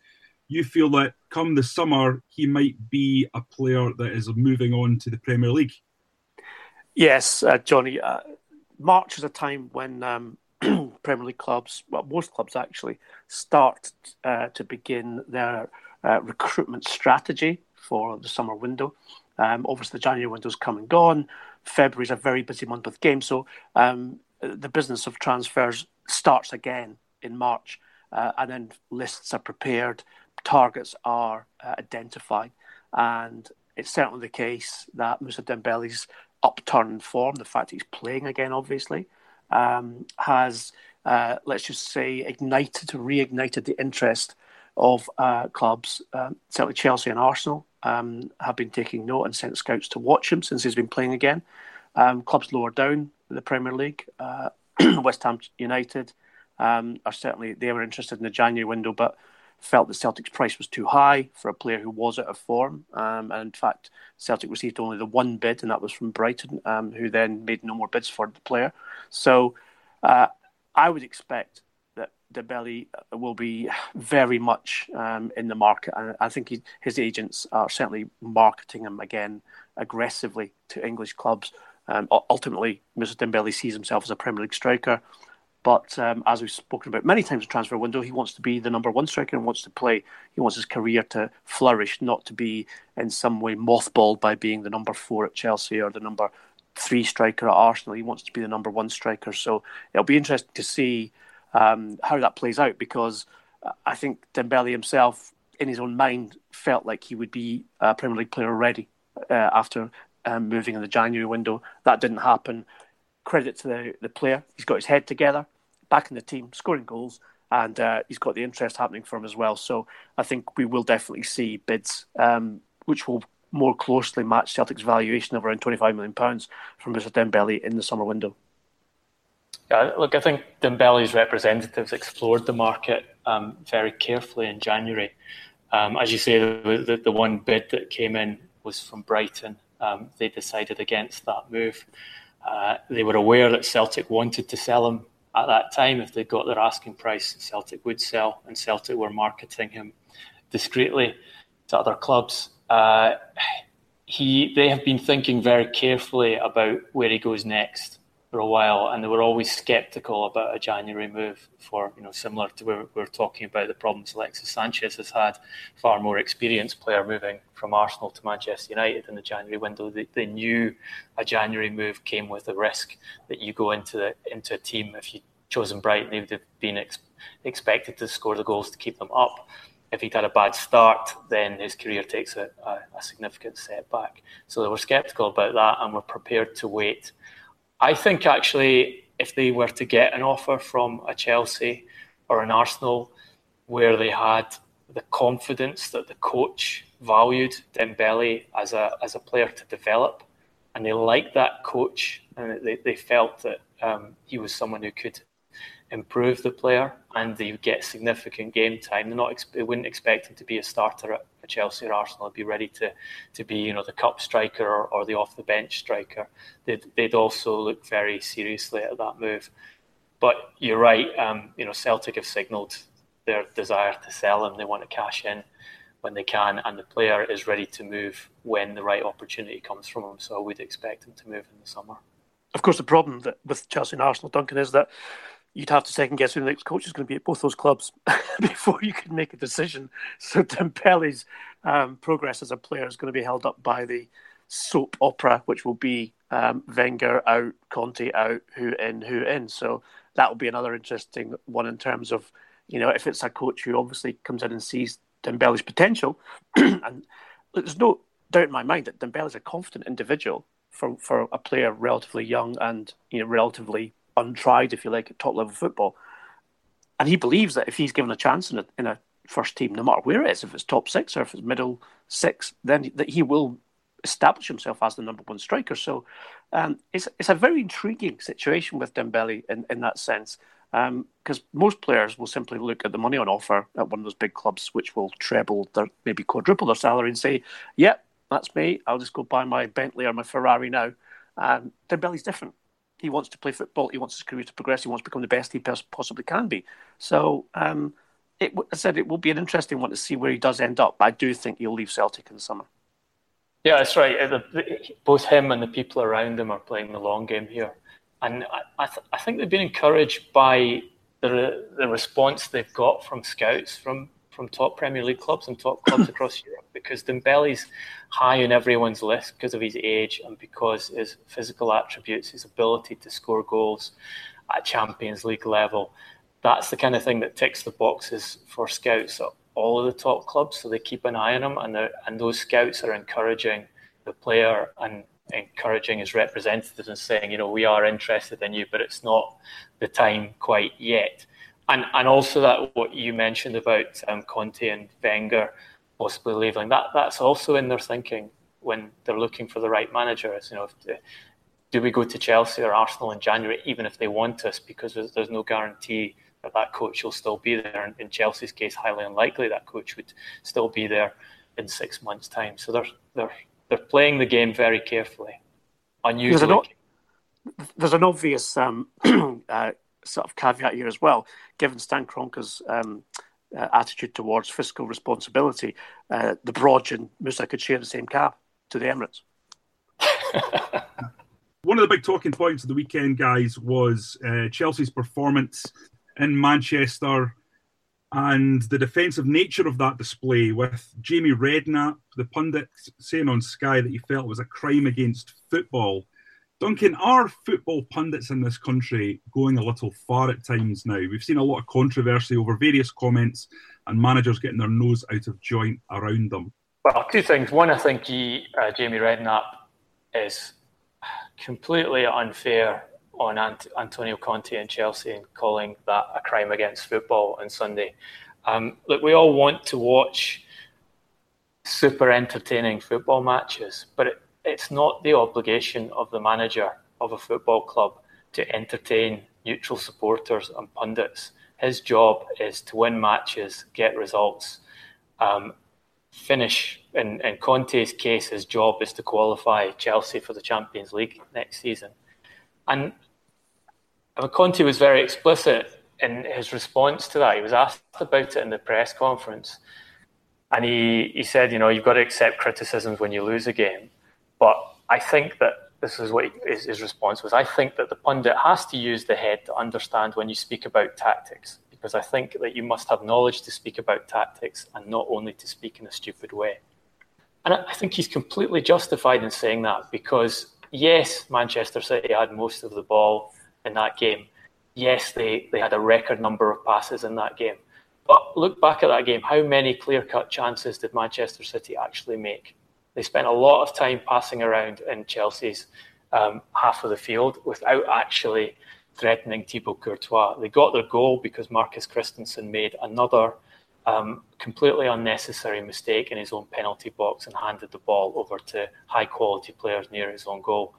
you feel that come the summer, he might be a player that is moving on to the Premier League? Yes, uh, Johnny... Uh... March is a time when um, Premier League clubs, well, most clubs actually, start uh, to begin their uh, recruitment strategy for the summer window. Um, obviously, the January window's come and gone. February is a very busy month with games, so um, the business of transfers starts again in March, uh, and then lists are prepared, targets are uh, identified, and it's certainly the case that Moussa Dembele's upturn form, the fact he's playing again, obviously, um, has uh, let's just say, ignited, reignited the interest of uh, clubs. Uh, certainly Chelsea and Arsenal um, have been taking note and sent scouts to watch him since he's been playing again. Um, clubs lower down the Premier League, uh, West Ham United, um, are certainly, they were interested in the January window, but felt that Celtic's price was too high for a player who was out of form. Um, and in fact, Celtic received only the one bid, and that was from Brighton, um, who then made no more bids for the player. So uh, I would expect that Dembélé will be very much um, in the market. And I think he, his agents are certainly marketing him again aggressively to English clubs. Um, ultimately, Moussa Dembélé sees himself as a Premier League striker. But um, as we've spoken about many times in transfer window, he wants to be the number one striker and wants to play. He wants his career to flourish, not to be in some way mothballed by being the number four at Chelsea or the number three striker at Arsenal. He wants to be the number one striker. So it'll be interesting to see um, how that plays out, because I think Dembélé himself, in his own mind, felt like he would be a Premier League player already uh, after um, moving in the January window. That didn't happen. Credit to the, the player. He's got his head together, back in the team, scoring goals, and uh, he's got the interest happening for him as well. So I think we will definitely see bids um, which will more closely match Celtic's valuation of around twenty-five million pounds from Moussa Dembélé in the summer window. Yeah, look, I think Dembele's representatives explored the market um, very carefully in January. Um, as you say, the, the, the one bid that came in was from Brighton. Um, they decided against that move. Uh, they were aware that Celtic wanted to sell him at that time. If they got their asking price, Celtic would sell, and Celtic were marketing him discreetly to other clubs. Uh, he, they have been thinking very carefully about where he goes next for a while, and they were always sceptical about a January move for, you know, similar to where we're talking about the problems Alexis Sanchez has had, far more experienced player moving from Arsenal to Manchester United in the January window. They, they knew a January move came with a risk that you go into the, into a team, if you'd chosen Brighton, they would have been ex- expected to score the goals to keep them up. If he'd had a bad start, then his career takes a, a, a significant setback. So they were sceptical about that and were prepared to wait. I think actually, if they were to get an offer from a Chelsea or an Arsenal where they had the confidence that the coach valued Dembélé as a as a player to develop, and they liked that coach, and they, they felt that um, he was someone who could improve the player, and they would get significant game time. They're not, they wouldn't expect him to be a starter at Chelsea or Arsenal. They'd be ready to, to be, you know, the cup striker or, or the off-the-bench striker. They'd, they'd also look very seriously at that move. But you're right, um, you know, Celtic have signalled their desire to sell him. They want to cash in when they can, and the player is ready to move when the right opportunity comes from him. So I would expect him to move in the summer. Of course, the problem that with Chelsea and Arsenal, Duncan, is that you'd have to second guess who the next coach is going to be at both those clubs before you can make a decision. So Dembele's um, progress as a player is going to be held up by the soap opera, which will be um, Wenger out, Conte out, who in, who in. So that will be another interesting one in terms of, you know, if it's a coach who obviously comes in and sees Dembele's potential. And there's no doubt in my mind that Dembele's a confident individual for, for a player relatively young and, you know, relatively untried, if you like, at top-level football. And he believes that if he's given a chance in a, in a first team, no matter where it is, if it's top six or if it's middle six, then that he will establish himself as the number one striker. So um, it's it's a very intriguing situation with Dembélé in, in that sense, because um, most players will simply look at the money on offer at one of those big clubs, which will treble, their, maybe quadruple their salary and say, yeah, that's me, I'll just go buy my Bentley or my Ferrari now. And Dembele's different. He wants to play football. He wants his career to progress. He wants to become the best he possibly can be. So, um, it, I said it will be an interesting one to see where he does end up. But I do think he'll leave Celtic in the summer. Yeah, that's right. Both him and the people around him are playing the long game here, and I, I, th- I think they've been encouraged by the re- the response they've got from scouts from from top Premier League clubs and top clubs across Europe, because Dembele's high on everyone's list because of his age and because his physical attributes, his ability to score goals at Champions League level. That's the kind of thing that ticks the boxes for scouts at all of the top clubs, so they keep an eye on him, and and those scouts are encouraging the player and encouraging his representatives and saying, you know, we are interested in you, but it's not the time quite yet. And and also that what you mentioned about um, Conte and Wenger possibly leaving, that that's also in their thinking when they're looking for the right manager. Is, you know, if the, do we go to Chelsea or Arsenal in January, even if they want us, because there's, there's no guarantee that that coach will still be there. And in Chelsea's case, highly unlikely that coach would still be there in six months' time. So they're they're they're playing the game very carefully. Unusually. There's an, there's an obvious um, uh, sort of caveat here as well, given Stan Kroenke's um, uh, attitude towards fiscal responsibility. Uh, the Brodge and Moussa could share the same cab to the Emirates. One of the big talking points of the weekend, guys, was uh, Chelsea's performance in Manchester and the defensive nature of that display, with Jamie Redknapp, the pundit, saying on Sky that he felt it was a crime against football. Duncan, are football pundits in this country going a little far at times now? We've seen a lot of controversy over various comments and managers getting their nose out of joint around them. Well, two things. One, I think he, uh, Jamie Redknapp is completely unfair on Ant- Antonio Conte and Chelsea in calling that a crime against football on Sunday. Um, look, we all want to watch super entertaining football matches, but it, it's not the obligation of the manager of a football club to entertain neutral supporters and pundits. His job is to win matches, get results, um, finish. In, in Conte's case, his job is to qualify Chelsea for the Champions League next season. And Conte was very explicit in his response to that. He was asked about it in the press conference. And he, he said, you know, you've got to accept criticisms when you lose a game. But I think that this is what he, his, his response was. I think that the pundit has to use the head to understand when you speak about tactics, because I think that you must have knowledge to speak about tactics and not only to speak in a stupid way. And I think he's completely justified in saying that, because yes, Manchester City had most of the ball in that game. Yes, they, they had a record number of passes in that game. But look back at that game. How many clear-cut chances did Manchester City actually make? They spent a lot of time passing around in Chelsea's um, half of the field without actually threatening Thibaut Courtois. They got their goal because Marcus Christensen made another um, completely unnecessary mistake in his own penalty box and handed the ball over to high-quality players near his own goal.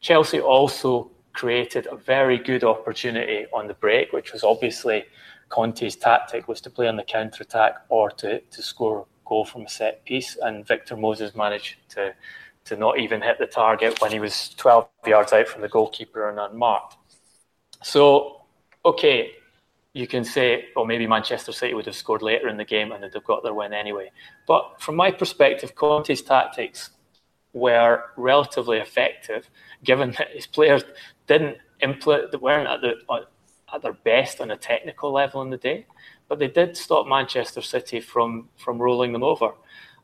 Chelsea also created a very good opportunity on the break, which was obviously Conte's tactic, was to play on the counter-attack or to, to score a goal from a set-piece. And Victor Moses managed to, to not even hit the target when he was twelve yards out from the goalkeeper and unmarked. So, okay, you can say, well, maybe Manchester City would have scored later in the game and they'd have got their win anyway. But from my perspective, Conte's tactics were relatively effective, given that his players didn't impl- they weren't at, the, at their best on a technical level in the day, but they did stop Manchester City from, from rolling them over.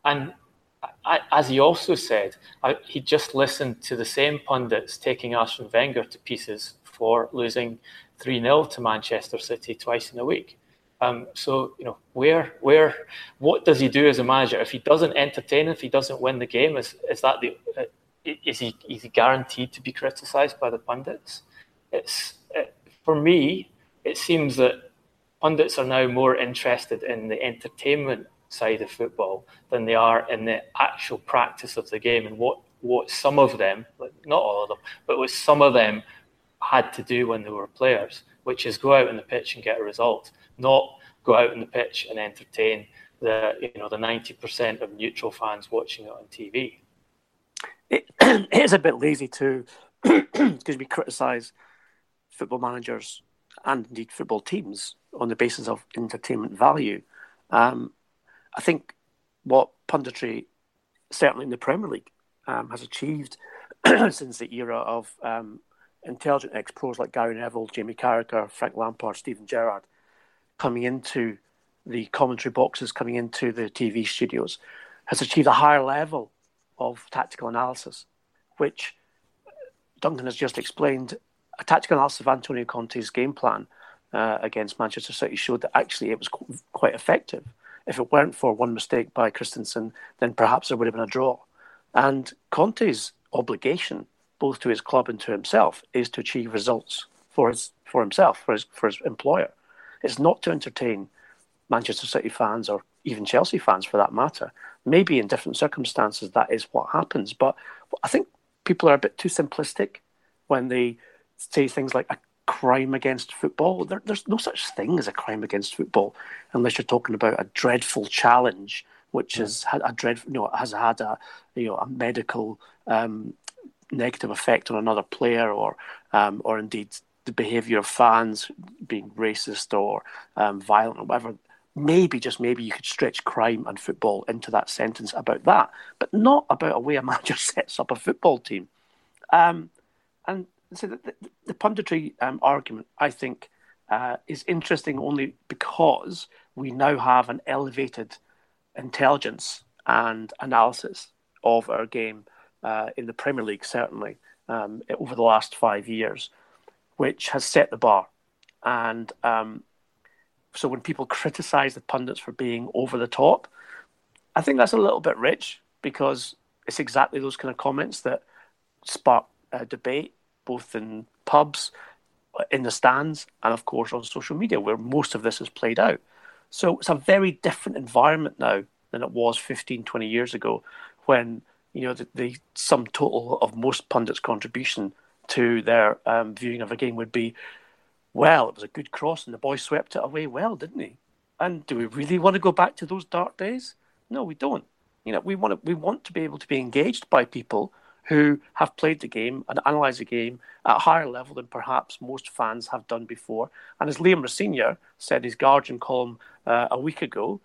And I, as he also said, I, he just listened to the same pundits taking Arsene Wenger to pieces for losing three nil to Manchester City twice in a week. Um, so, you know, where, where, what does he do as a manager? If he doesn't entertain, if he doesn't win the game, is is that the, uh, is he is he guaranteed to be criticised by the pundits? It's uh, for me, it seems that pundits are now more interested in the entertainment side of football than they are in the actual practice of the game and what what some of them, not all of them, but what some of them had to do when they were players, which is go out on the pitch and get a result, not go out on the pitch and entertain the you know the ninety percent of neutral fans watching it on T V. It, it is a bit lazy to excuse me, criticise football managers and indeed football teams on the basis of entertainment value. Um, I think what punditry, certainly in the Premier League, um, has achieved since the era of um, intelligent ex-pros like Gary Neville, Jamie Carragher, Frank Lampard, Steven Gerrard, coming into the commentary boxes, coming into the T V studios, has achieved a higher level of tactical analysis, which Duncan has just explained. A tactical analysis of Antonio Conte's game plan uh, against Manchester City showed that actually it was quite effective. If it weren't for one mistake by Christensen, then perhaps there would have been a draw. And Conte's obligation, both to his club and to himself, is to achieve results for his, for himself, for his, for his employer. It's not to entertain Manchester City fans or even Chelsea fans for that matter. Maybe in different circumstances that is what happens, but I think people are a bit too simplistic when they say things like a crime against football. There, there's no such thing as a crime against football unless you're talking about a dreadful challenge which has had a dreadful, you know, has had a, you know, a medical um, negative effect on another player, or um, or indeed the behaviour of fans being racist or um, violent or whatever. Maybe, just maybe, you could stretch crime and football into that sentence about that, but not about a way a manager sets up a football team. Um, and so the, the, the punditry um, argument, I think, uh, is interesting only because we now have an elevated intelligence and analysis of our game uh, in the Premier League, certainly, um, over the last five years, which has set the bar. And... Um, So when people criticise the pundits for being over the top, I think that's a little bit rich, because it's exactly those kind of comments that spark uh, debate, both in pubs, in the stands, and of course on social media, where most of this is played out. So it's a very different environment now than it was fifteen, twenty years ago, when, you know, the, the sum total of most pundits' contribution to their um, viewing of a game would be, well, it was a good cross and the boy swept it away well, didn't he? And do we really want to go back to those dark days? No, we don't. You know, we want to, we want to be able to be engaged by people who have played the game and analysed the game at a higher level than perhaps most fans have done before. And as Liam Rossinier said in his Guardian column uh, a week ago,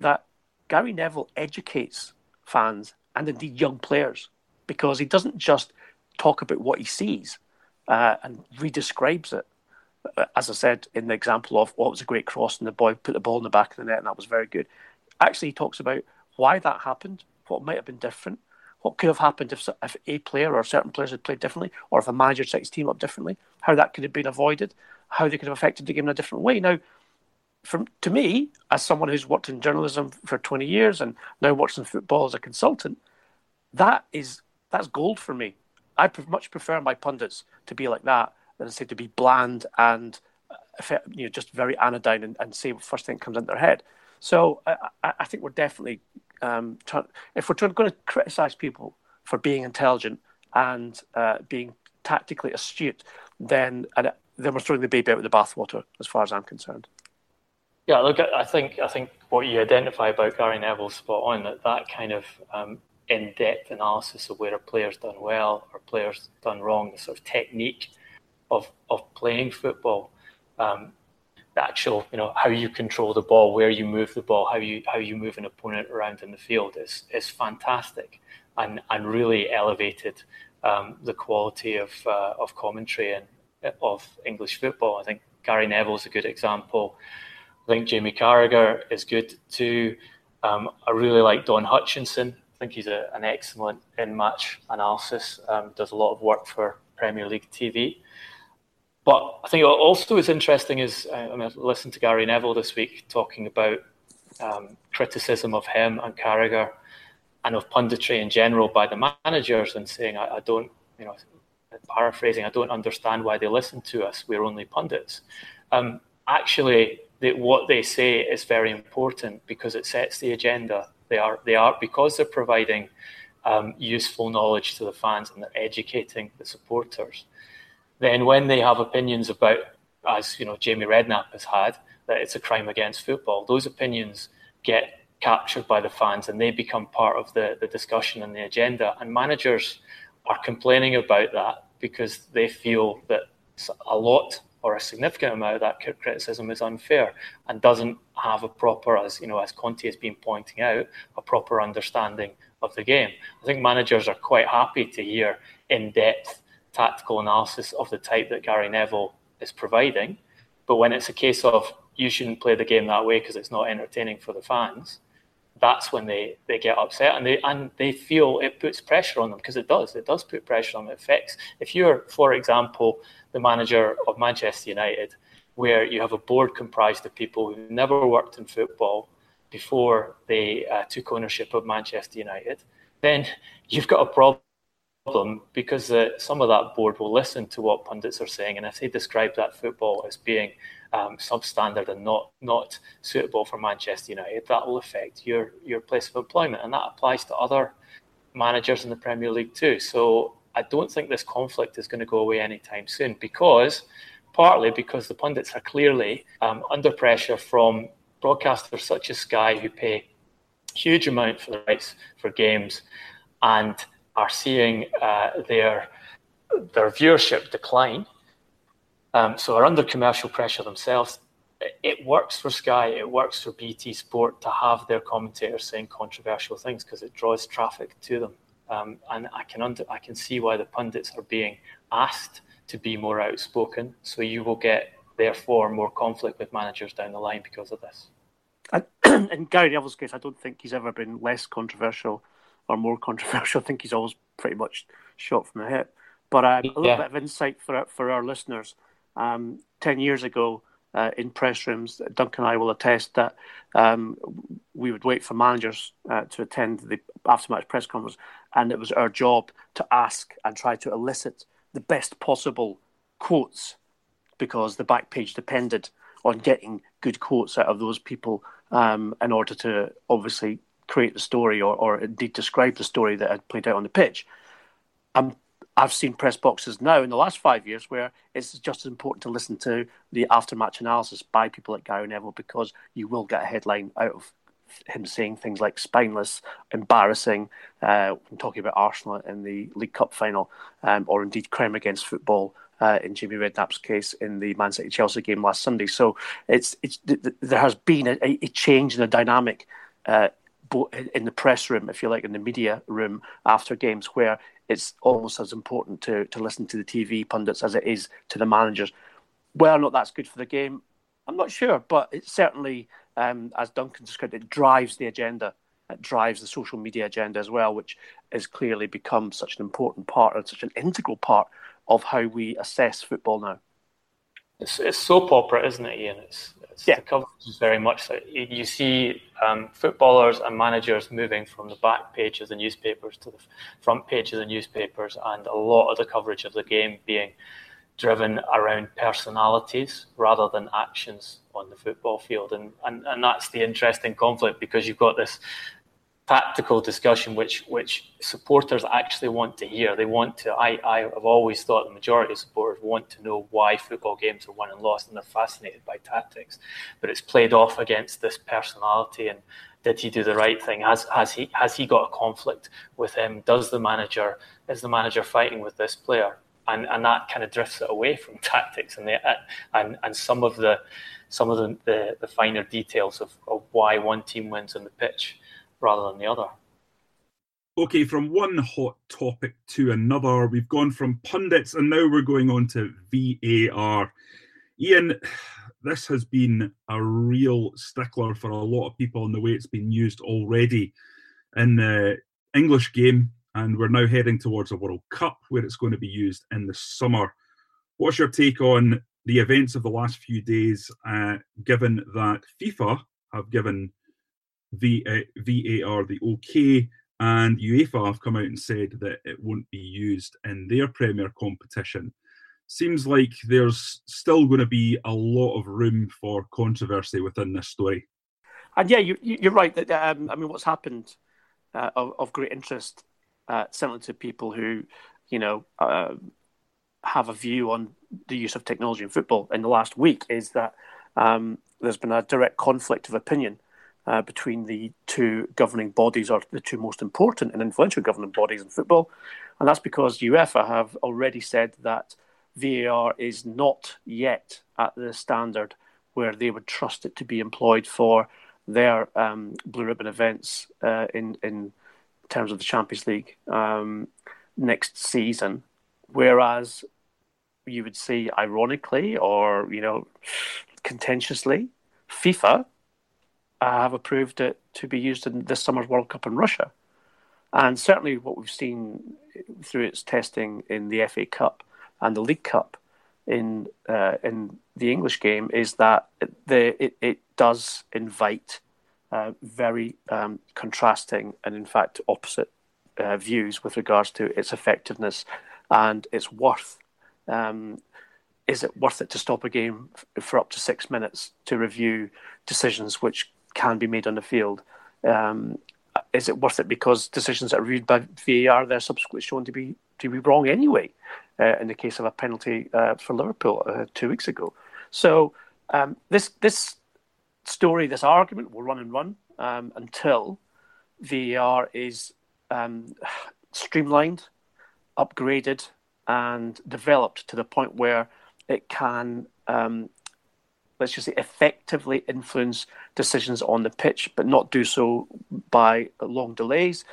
that Gary Neville educates fans and indeed young players, because he doesn't just talk about what he sees uh, and re-describes it. As I said in the example of, oh, it was a great cross and the boy put the ball in the back of the net and that was very good. Actually, he talks about why that happened, what might have been different, what could have happened if, if a player or certain players had played differently, or if a manager set his team up differently, how that could have been avoided, how they could have affected the game in a different way. Now, from to me, as someone who's worked in journalism for twenty years and now works in football as a consultant, that is that's gold for me. I much prefer my pundits to be like that than say to be bland and, you know, just very anodyne and, and say the first thing that comes into their head. So I, I think we're definitely um, trying, if we're trying, going to criticise people for being intelligent and uh, being tactically astute, then and, then we're throwing the baby out with the bathwater, as far as I'm concerned. Yeah, look, I think I think what you identify about Gary Neville spot on, that that kind of um, in-depth analysis of where a player's done well or player's done wrong, the sort of technique Of, of playing football, um, the actual, you know, how you control the ball, where you move the ball, how you how you move an opponent around in the field is is fantastic, and and really elevated um, the quality of uh, of commentary and of English football. I think Gary Neville's a good example. I think Jamie Carragher is good too. Um, I really like Don Hutchinson. I think he's a, an excellent in-match analysis. Um, does a lot of work for Premier League T V. But I think what also is interesting is, I mean, I listened to Gary Neville this week talking about um, criticism of him and Carragher and of punditry in general by the managers, and saying, I, I don't, you know, paraphrasing, I don't understand why they listen to us. We're only pundits. Um, actually, they, what they say is very important, because it sets the agenda. They are, they are because they're providing um, useful knowledge to the fans and they're educating the supporters. Then when they have opinions about, as you know, Jamie Redknapp has had, that it's a crime against football, those opinions get captured by the fans and they become part of the, the discussion and the agenda. And managers are complaining about that because they feel that a lot or a significant amount of that criticism is unfair and doesn't have a proper, as you know, as Conte has been pointing out, a proper understanding of the game. I think managers are quite happy to hear in-depth tactical analysis of the type that Gary Neville is providing, but when it's a case of you shouldn't play the game that way because it's not entertaining for the fans, that's when they, they get upset and they and they feel it puts pressure on them, because it does. It does put pressure on them. It affects. If you're, for example, the manager of Manchester United, where you have a board comprised of people who've never worked in football before they uh, took ownership of Manchester United, then you've got a problem problem, because uh, some of that board will listen to what pundits are saying, and if they describe that football as being um, substandard and not not suitable for Manchester United, that will affect your your place of employment, and that applies to other managers in the Premier League too. So I don't think this conflict is going to go away anytime soon, because partly because the pundits are clearly um, under pressure from broadcasters such as Sky, who pay huge amount for the rights for games, and are seeing uh, their their viewership decline. Um, so are under commercial pressure themselves. It works for Sky, it works for B T Sport to have their commentators saying controversial things because it draws traffic to them. Um, and I can under, I can see why the pundits are being asked to be more outspoken. So you will get, therefore, more conflict with managers down the line because of this. And in Gary Neville's case, I don't think he's ever been less controversial or more controversial. I think he's always pretty much shot from the hip. But um, a little yeah. bit of insight for for our listeners. Um, ten years ago, uh, in press rooms, Duncan and I will attest that um, we would wait for managers uh, to attend the after-match press conference, and it was our job to ask and try to elicit the best possible quotes, because the back page depended on getting good quotes out of those people um, in order to obviously create the story, or, or indeed describe the story that had played out on the pitch. Um, I've seen press boxes now in the last five years where it's just as important to listen to the after-match analysis by people like Gary Neville, because you will get a headline out of him saying things like spineless, embarrassing, uh, when talking about Arsenal in the League Cup final, um, or indeed crime against football, Uh, in Jamie Redknapp's case in the Man City Chelsea game last Sunday. So it's it's th- th- there has been a, a change in the dynamic uh, bo- in the press room, if you like, in the media room after games, where it's almost as important to to listen to the T V pundits as it is to the managers. Whether or not that's good for the game, I'm not sure, but it certainly, um, as Duncan described, it drives the agenda. It drives the social media agenda as well, which has clearly become such an important part and such an integral part of how we assess football now. It's, it's soap opera, isn't it, Ian? It's, it's yeah. The coverage is very much that. You see um, footballers and managers moving from the back page of the newspapers to the front page of the newspapers, and a lot of the coverage of the game being driven around personalities rather than actions on the football field. And, and, and that's the interesting conflict, because you've got this tactical discussion, which which supporters actually want to hear. They want to. I I have always thought the majority of supporters want to know why football games are won and lost, and they're fascinated by tactics. But it's played off against this personality. And did he do the right thing? Has has he has he got a conflict with him? Does the manager is the manager fighting with this player? And and that kind of drifts it away from tactics and the and and some of the some of the the, the finer details of, of why one team wins on the pitch rather than the other. Okay, from one hot topic to another, we've gone from pundits and now we're going on to V A R. Ian, this has been a real stickler for a lot of people in the way it's been used already in the English game, and we're now heading towards a World Cup where it's going to be used in the summer. What's your take on the events of the last few days, uh, given that FIFA have given V A R the okay, and UEFA have come out and said that it won't be used in their Premier competition? Seems like there's still going to be a lot of room for controversy within this story. And yeah, you, you're right. That um, I mean, what's happened uh, of, of great interest, uh, certainly to people who, you know, uh, have a view on the use of technology in football in the last week, is that um, there's been a direct conflict of opinion Uh, between the two governing bodies, or the two most important and influential governing bodies in football. And that's because UEFA have already said that V A R is not yet at the standard where they would trust it to be employed for their um, Blue Ribbon events uh, in, in terms of the Champions League um, next season. Whereas you would say, ironically, or, you know, contentiously, FIFA Uh, have approved it to be used in this summer's World Cup in Russia. And certainly what we've seen through its testing in the F A Cup and the League Cup in uh, in the English game is that the, it, it does invite uh, very um, contrasting and, in fact, opposite uh, views with regards to its effectiveness and its worth. Um, is it worth it to stop a game f- for up to six minutes to review decisions which can be made on the field? Um, is it worth it because decisions that are reviewed by V A R, they're subsequently shown to be to be wrong anyway, uh, in the case of a penalty uh, for Liverpool uh, two weeks ago. So um, this this story, this argument will run and run um, until V A R is um, streamlined, upgraded and developed to the point where it can, um, let's just say, effectively influence decisions on the pitch, but not do so by long delays.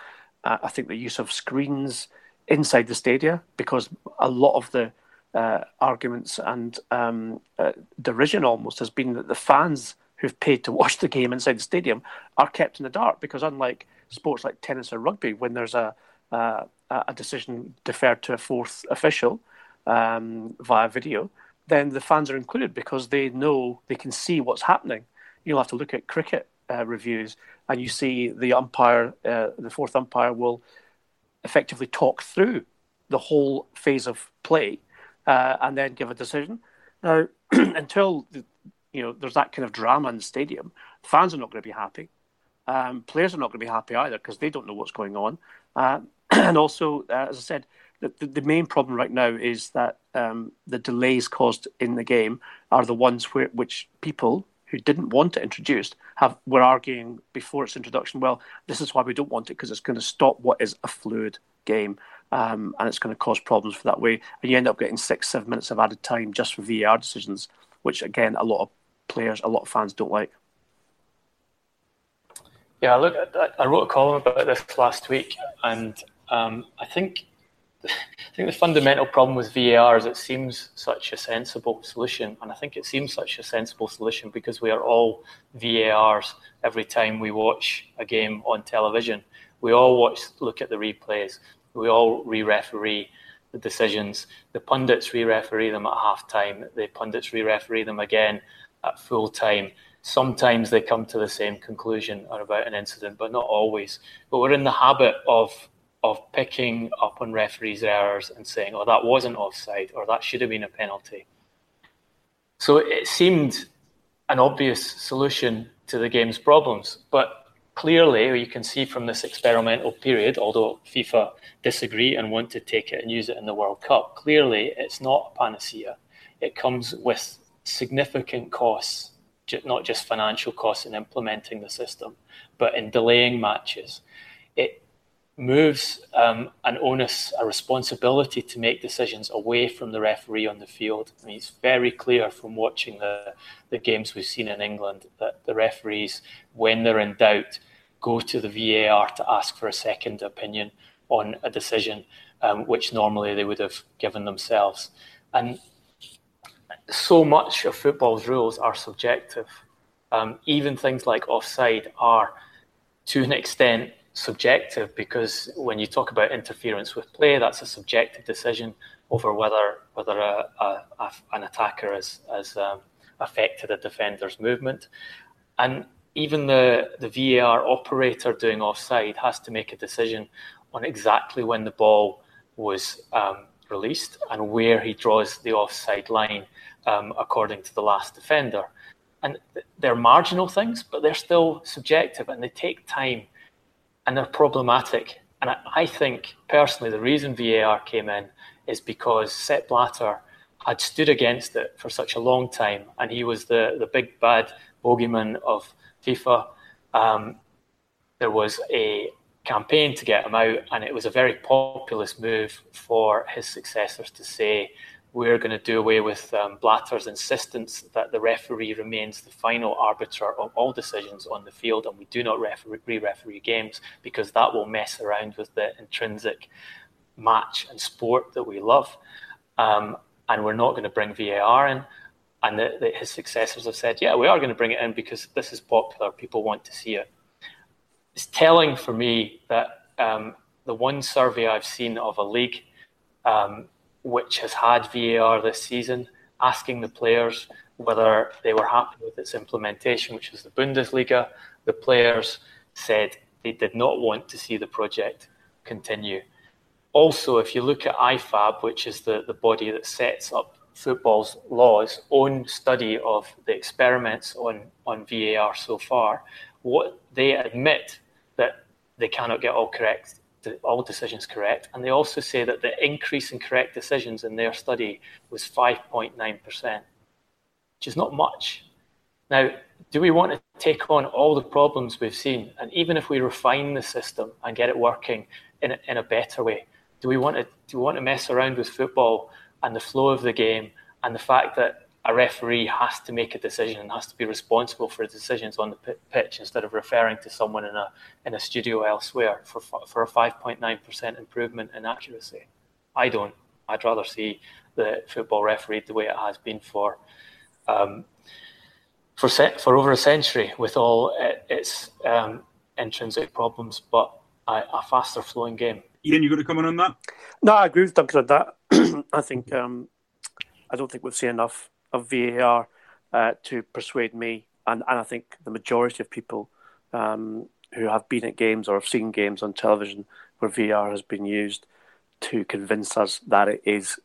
Uh, I think the use of screens inside the stadia, because a lot of the uh, arguments and um, uh, derision almost has been that the fans who've paid to watch the game inside the stadium are kept in the dark, because unlike sports like tennis or rugby, when there's a uh, a decision deferred to a fourth official um, via video, then the fans are included because they know, they can see what's happening. You'll have to look at cricket uh, reviews, and you see the umpire, uh, the fourth umpire will effectively talk through the whole phase of play uh, and then give a decision. Now, until the, you know, there's that kind of drama in the stadium, fans are not going to be happy. Um, players are not going to be happy either, because they don't know what's going on. Uh, and also, uh, as I said, the, the, the main problem right now is that um, the delays caused in the game are the ones where, which people who didn't want it introduced have were arguing before its introduction, well, this is why we don't want it, because it's going to stop what is a fluid game, um, and it's going to cause problems for that way. And you end up getting six, seven minutes of added time just for V A R decisions, which, again, a lot of players, a lot of fans don't like. Yeah, look, I wrote a column about this last week, and um, I think I think the fundamental problem with V A R is it seems such a sensible solution, and I think it seems such a sensible solution because we are all V A Rs every time we watch a game on television. We all watch, look at the replays. We all re-referee the decisions. The pundits re-referee them at half-time. The pundits re-referee them again at full-time. Sometimes they come to the same conclusion about an incident, but not always. But we're in the habit of of picking up on referees' errors and saying, oh, that wasn't offside, or that should have been a penalty. So it seemed an obvious solution to the game's problems. But clearly, you can see from this experimental period, although FIFA disagree and want to take it and use it in the World Cup, clearly it's not a panacea. It comes with significant costs, not just financial costs in implementing the system, but in delaying matches. It moves um, an onus, a responsibility to make decisions away from the referee on the field. I mean, it's very clear from watching the, the games we've seen in England that the referees, when they're in doubt, go to the V A R to ask for a second opinion on a decision um, which normally they would have given themselves. And so much of football's rules are subjective. Um, even things like offside are, to an extent, subjective, because when you talk about interference with play, that's a subjective decision over whether whether a, a, a, an attacker has, has um, affected a defender's movement. And even the, the V A R operator doing offside has to make a decision on exactly when the ball was um, released and where he draws the offside line um, according to the last defender. And they're marginal things, but they're still subjective and they take time and they're problematic. And I, I think, personally, the reason V A R came in is because Sepp Blatter had stood against it for such a long time, and he was the, the big bad bogeyman of FIFA. Um, there was a campaign to get him out, and it was a very populist move for his successors to say, we're going to do away with um, Blatter's insistence that the referee remains the final arbiter of all decisions on the field, and we do not refer- re-referee games, because that will mess around with the intrinsic match and sport that we love. Um, and we're not going to bring V A R in. And the, the, his successors have said, yeah, we are going to bring it in because this is popular. People want to see it. It's telling for me that um, the one survey I've seen of a league um, which has had V A R this season, asking the players whether they were happy with its implementation, which was the Bundesliga. The players said they did not want to see the project. continue. Also, if you look at I F A B, which is the, the body that sets up football's laws, own study of the experiments on, on V A R so far, what they admit that they cannot get all correct, all decisions correct. And they also say that the increase in correct decisions in their study was five point nine percent, which is not much. Now, do we want to take on all the problems we've seen? And even if we refine the system and get it working in a, in a better way, do we want to do we want to mess around with football and the flow of the game and the fact that a referee has to make a decision and has to be responsible for decisions on the pitch instead of referring to someone in a in a studio elsewhere for for a five point nine percent improvement in accuracy? I don't. I'd rather see the football refereed the way it has been for um, for se- for over a century with all its um, intrinsic problems, but a, a faster flowing game. Ian, you got to comment on that? No, I agree with Duncan on that. I think um, I don't think we've seen enough of V A R uh, to persuade me, and, and I think the majority of people um, who have been at games or have seen games on television where V A R has been used to convince us that it is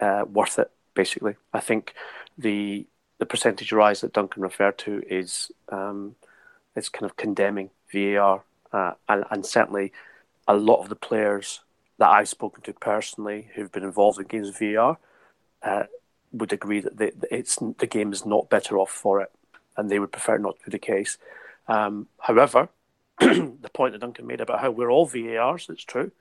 uh, worth it, basically. I think the the percentage rise that Duncan referred to is um, is kind of condemning V A R, uh, and, and certainly a lot of the players that I've spoken to personally who've been involved in games of V A R uh, would agree that, they, that it's the game is not better off for it, and they would prefer not to be the case. Um, however, the point that Duncan made about how we're all V A Rs, it's true.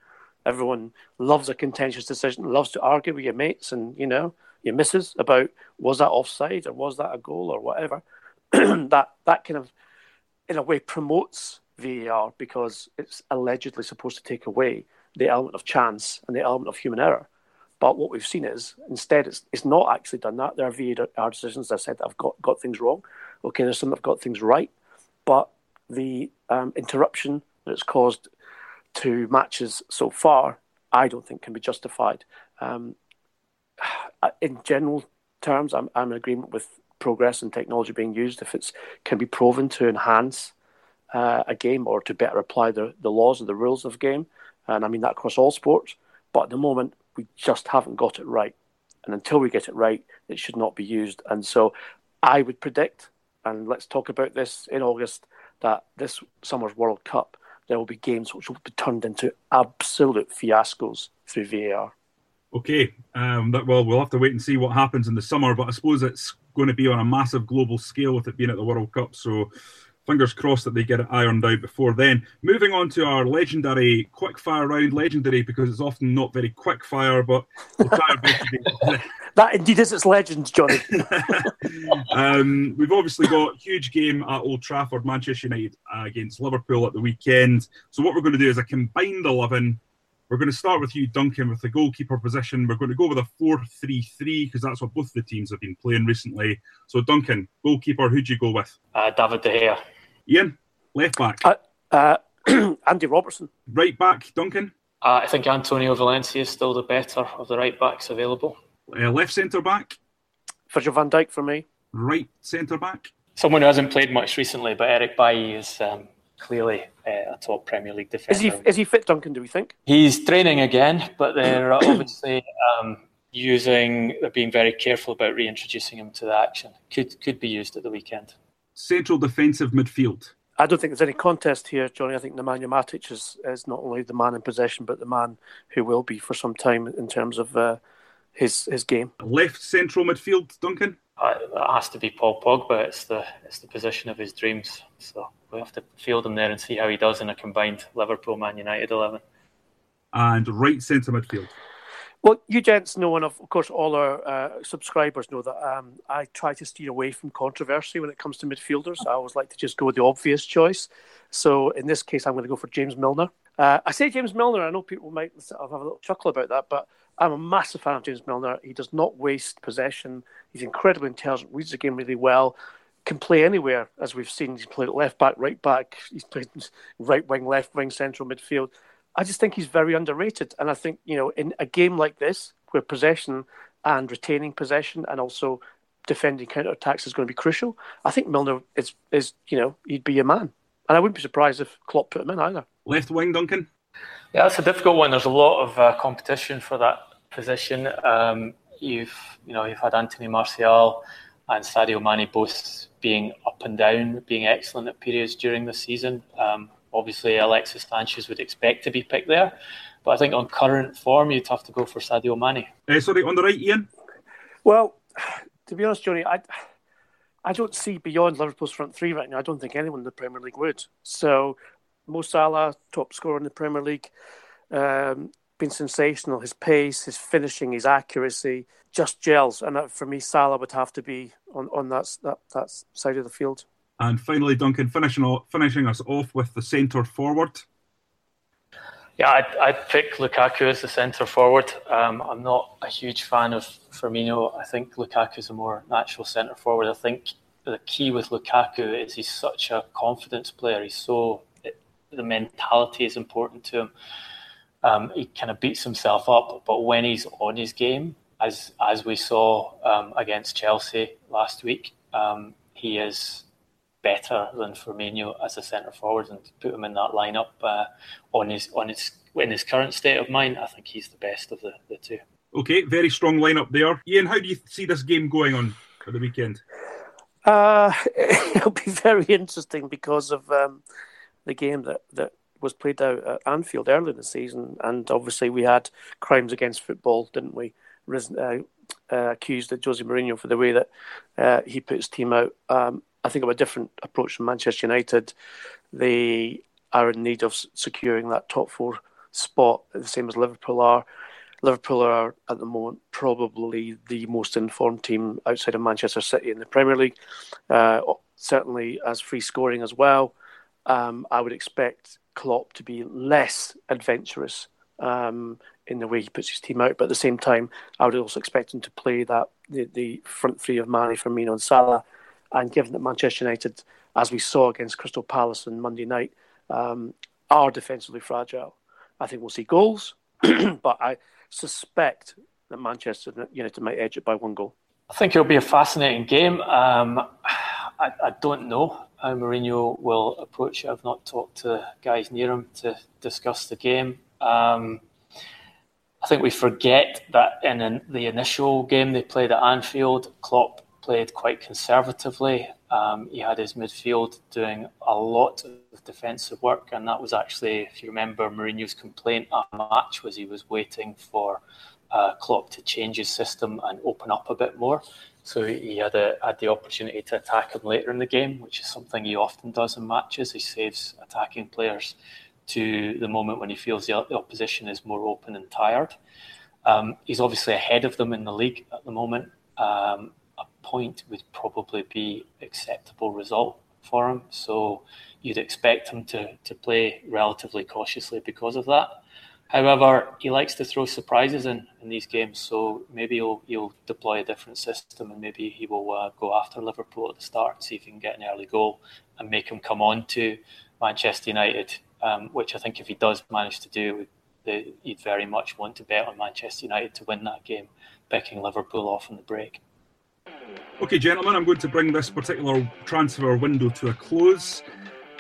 Everyone loves a contentious decision, loves to argue with your mates and, you know, your missus about was that offside or was that a goal or whatever. that that kind of, in a way, promotes V A R because it's allegedly supposed to take away the element of chance and the element of human error. But what we've seen is, instead, it's it's not actually done that. There are V A R decisions, as I said, that have got, got things wrong. Okay, there's some that have got things right. But the um, interruption that it's caused to matches so far, I don't think can be justified. Um, in general terms, I'm, I'm in agreement with progress and technology being used if it can be proven to enhance uh, a game or to better apply the, the laws or the rules of the game. And I mean that across all sports. But at the moment, we just haven't got it right. And until we get it right, it should not be used. And so I would predict, and let's talk about this in August, that this summer's World Cup, there will be games which will be turned into absolute fiascos through V A R. Okay. Um, that, well, we'll have to wait and see what happens in the summer, but I suppose it's going to be on a massive global scale with it being at the World Cup. So fingers crossed that they get it ironed out before then. Moving on to our legendary quick-fire round. Legendary because it's often not very quick-fire, but we'll try our best to that indeed is its legends, Johnny. um, we've obviously got a huge game at Old Trafford, Manchester United uh, against Liverpool at the weekend. So what we're going to do is a combined eleven. We're going to start with you, Duncan, with the goalkeeper position. We're going to go with a four three three because that's what both the teams have been playing recently. So, Duncan, goalkeeper, who'd you go with? Uh, David de Gea. Ian, left back. Uh, uh, Andy Robertson. Right back, Duncan. Uh, I think Antonio Valencia is still the better of the right backs available. Uh, left centre back. Virgil van Dijk for me. Right centre back. Someone who hasn't played much recently, but Eric Bailly is um, clearly uh, a top Premier League defender. Is he is he fit, Duncan? Do we think he's training again? But they're obviously um, using. They're being very careful about reintroducing him to the action. Could could be used at the weekend. Central defensive midfield. I don't think there's any contest here, Johnny. I think Nemanja Matic is, is not only the man in possession, but the man who will be for some time in terms of uh, his his game. Left central midfield, Duncan? Uh, that has to be Paul Pogba. It's the it's the position of his dreams. So we have to field him there and see how he does in a combined Liverpool-Man United eleven. And right centre midfield. Well, you gents know, and of course all our uh, subscribers know that um, I try to steer away from controversy when it comes to midfielders. I always like to just go with the obvious choice. So in this case, I'm going to go for James Milner. Uh, I say James Milner, I know people might have a little chuckle about that, but I'm a massive fan of James Milner. He does not waste possession. He's incredibly intelligent, reads the game really well, can play anywhere, as we've seen. He's played left back, right back, he's played right wing, left wing, central midfield. I just think he's very underrated. And I think, you know, in a game like this, where possession and retaining possession and also defending counter-attacks is going to be crucial, I think Milner is, is you know, he'd be a man. And I wouldn't be surprised if Klopp put him in either. Left wing, Duncan? Yeah, that's a difficult one. There's a lot of uh, competition for that position. Um, you've, you know, you've had Anthony Martial and Sadio Mane both being up and down, being excellent at periods during the season. Um, obviously, Alexis Sanchez would expect to be picked there, but I think on current form, you'd have to go for Sadio Mane. Uh, sorry, on the right, Ian. Well, to be honest, Johnny, I I don't see beyond Liverpool's front three right now. I don't think anyone in the Premier League would. So, Mo Salah, top scorer in the Premier League, um, been sensational. His pace, his finishing, his accuracy just gels. And that, for me, Salah would have to be on, on that, that that side of the field. And finally, Duncan, finishing finishing us off with the centre forward. Yeah, I'd, I'd pick Lukaku as the centre forward. Um, I'm not a huge fan of Firmino. I think Lukaku's a more natural centre forward. I think the key with Lukaku is he's such a confidence player. He's so... the mentality is important to him. Um, he kind of beats himself up, but when he's on his game, as as we saw um, against Chelsea last week, um, he is better than Firmino as a centre forward. And to put him in that lineup uh, on his on his in his current state of mind, I think he's the best of the, the two. Okay, very strong lineup there, Ian. How do you see this game going on for the weekend? Uh, it'll be very interesting because of. Um, the game that, that was played out at Anfield early in the season. And obviously we had crimes against football, didn't we? Risen, uh, uh, accused of Jose Mourinho for the way that uh, he put his team out. Um, I think of a different approach from Manchester United. They are in need of securing that top four spot, the same as Liverpool are. Liverpool are, at the moment, probably the most informed team outside of Manchester City in the Premier League. Uh, certainly as free scoring as well. Um, I would expect Klopp to be less adventurous um, in the way he puts his team out. But at the same time, I would also expect him to play that the, the front three of Mane, Firmino and Salah. And given that Manchester United, as we saw against Crystal Palace on Monday night, um, are defensively fragile, I think we'll see goals. But I suspect that Manchester United might edge it by one goal. I think it'll be a fascinating game. Um, I, I don't know how Mourinho will approach it. I've not talked to guys near him to discuss the game. Um, I think we forget that in an, the initial game they played at Anfield, Klopp played quite conservatively. Um, he had his midfield doing a lot of defensive work, and that was actually, if you remember, Mourinho's complaint at the match was he was waiting for uh, Klopp to change his system and open up a bit more. So he had, a, had the opportunity to attack him later in the game, which is something he often does in matches. He saves attacking players to the moment when he feels the opposition is more open and tired. Um, he's obviously ahead of them in the league at the moment. Um, a point would probably be an acceptable result for him. So you'd expect him to, to play relatively cautiously because of that. However, he likes to throw surprises in, in these games, so maybe he'll, he'll deploy a different system and maybe he will uh, go after Liverpool at the start and see if he can get an early goal and make him come on to Manchester United, um, which I think if he does manage to do, they, he'd very much want to bet on Manchester United to win that game, picking Liverpool off on the break. OK, gentlemen, I'm going to bring this particular transfer window to a close.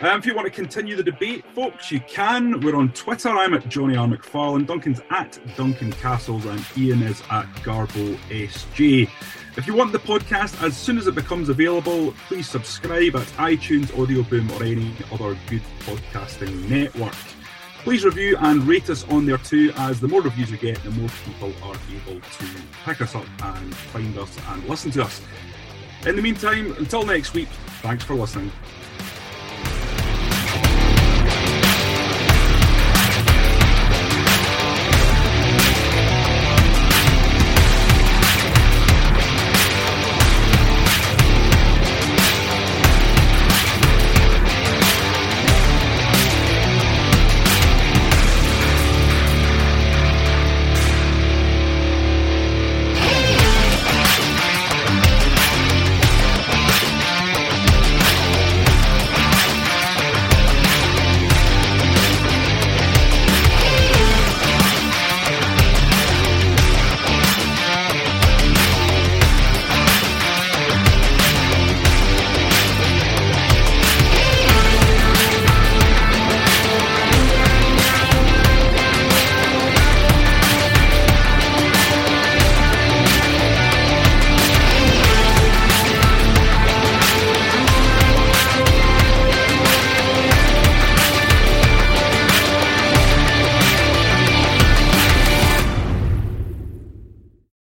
Um, if you want to continue the debate, folks, you can. We're on Twitter. I'm at Johnny R. McFarlane. Duncan's at Duncan Castles and Ian is at Garbo S J. If you want the podcast as soon as it becomes available, please subscribe at iTunes, Audio Boom, or any other good podcasting network. Please review and rate us on there too, as the more reviews we get, the more people are able to pick us up and find us and listen to us. In the meantime, until next week, thanks for listening.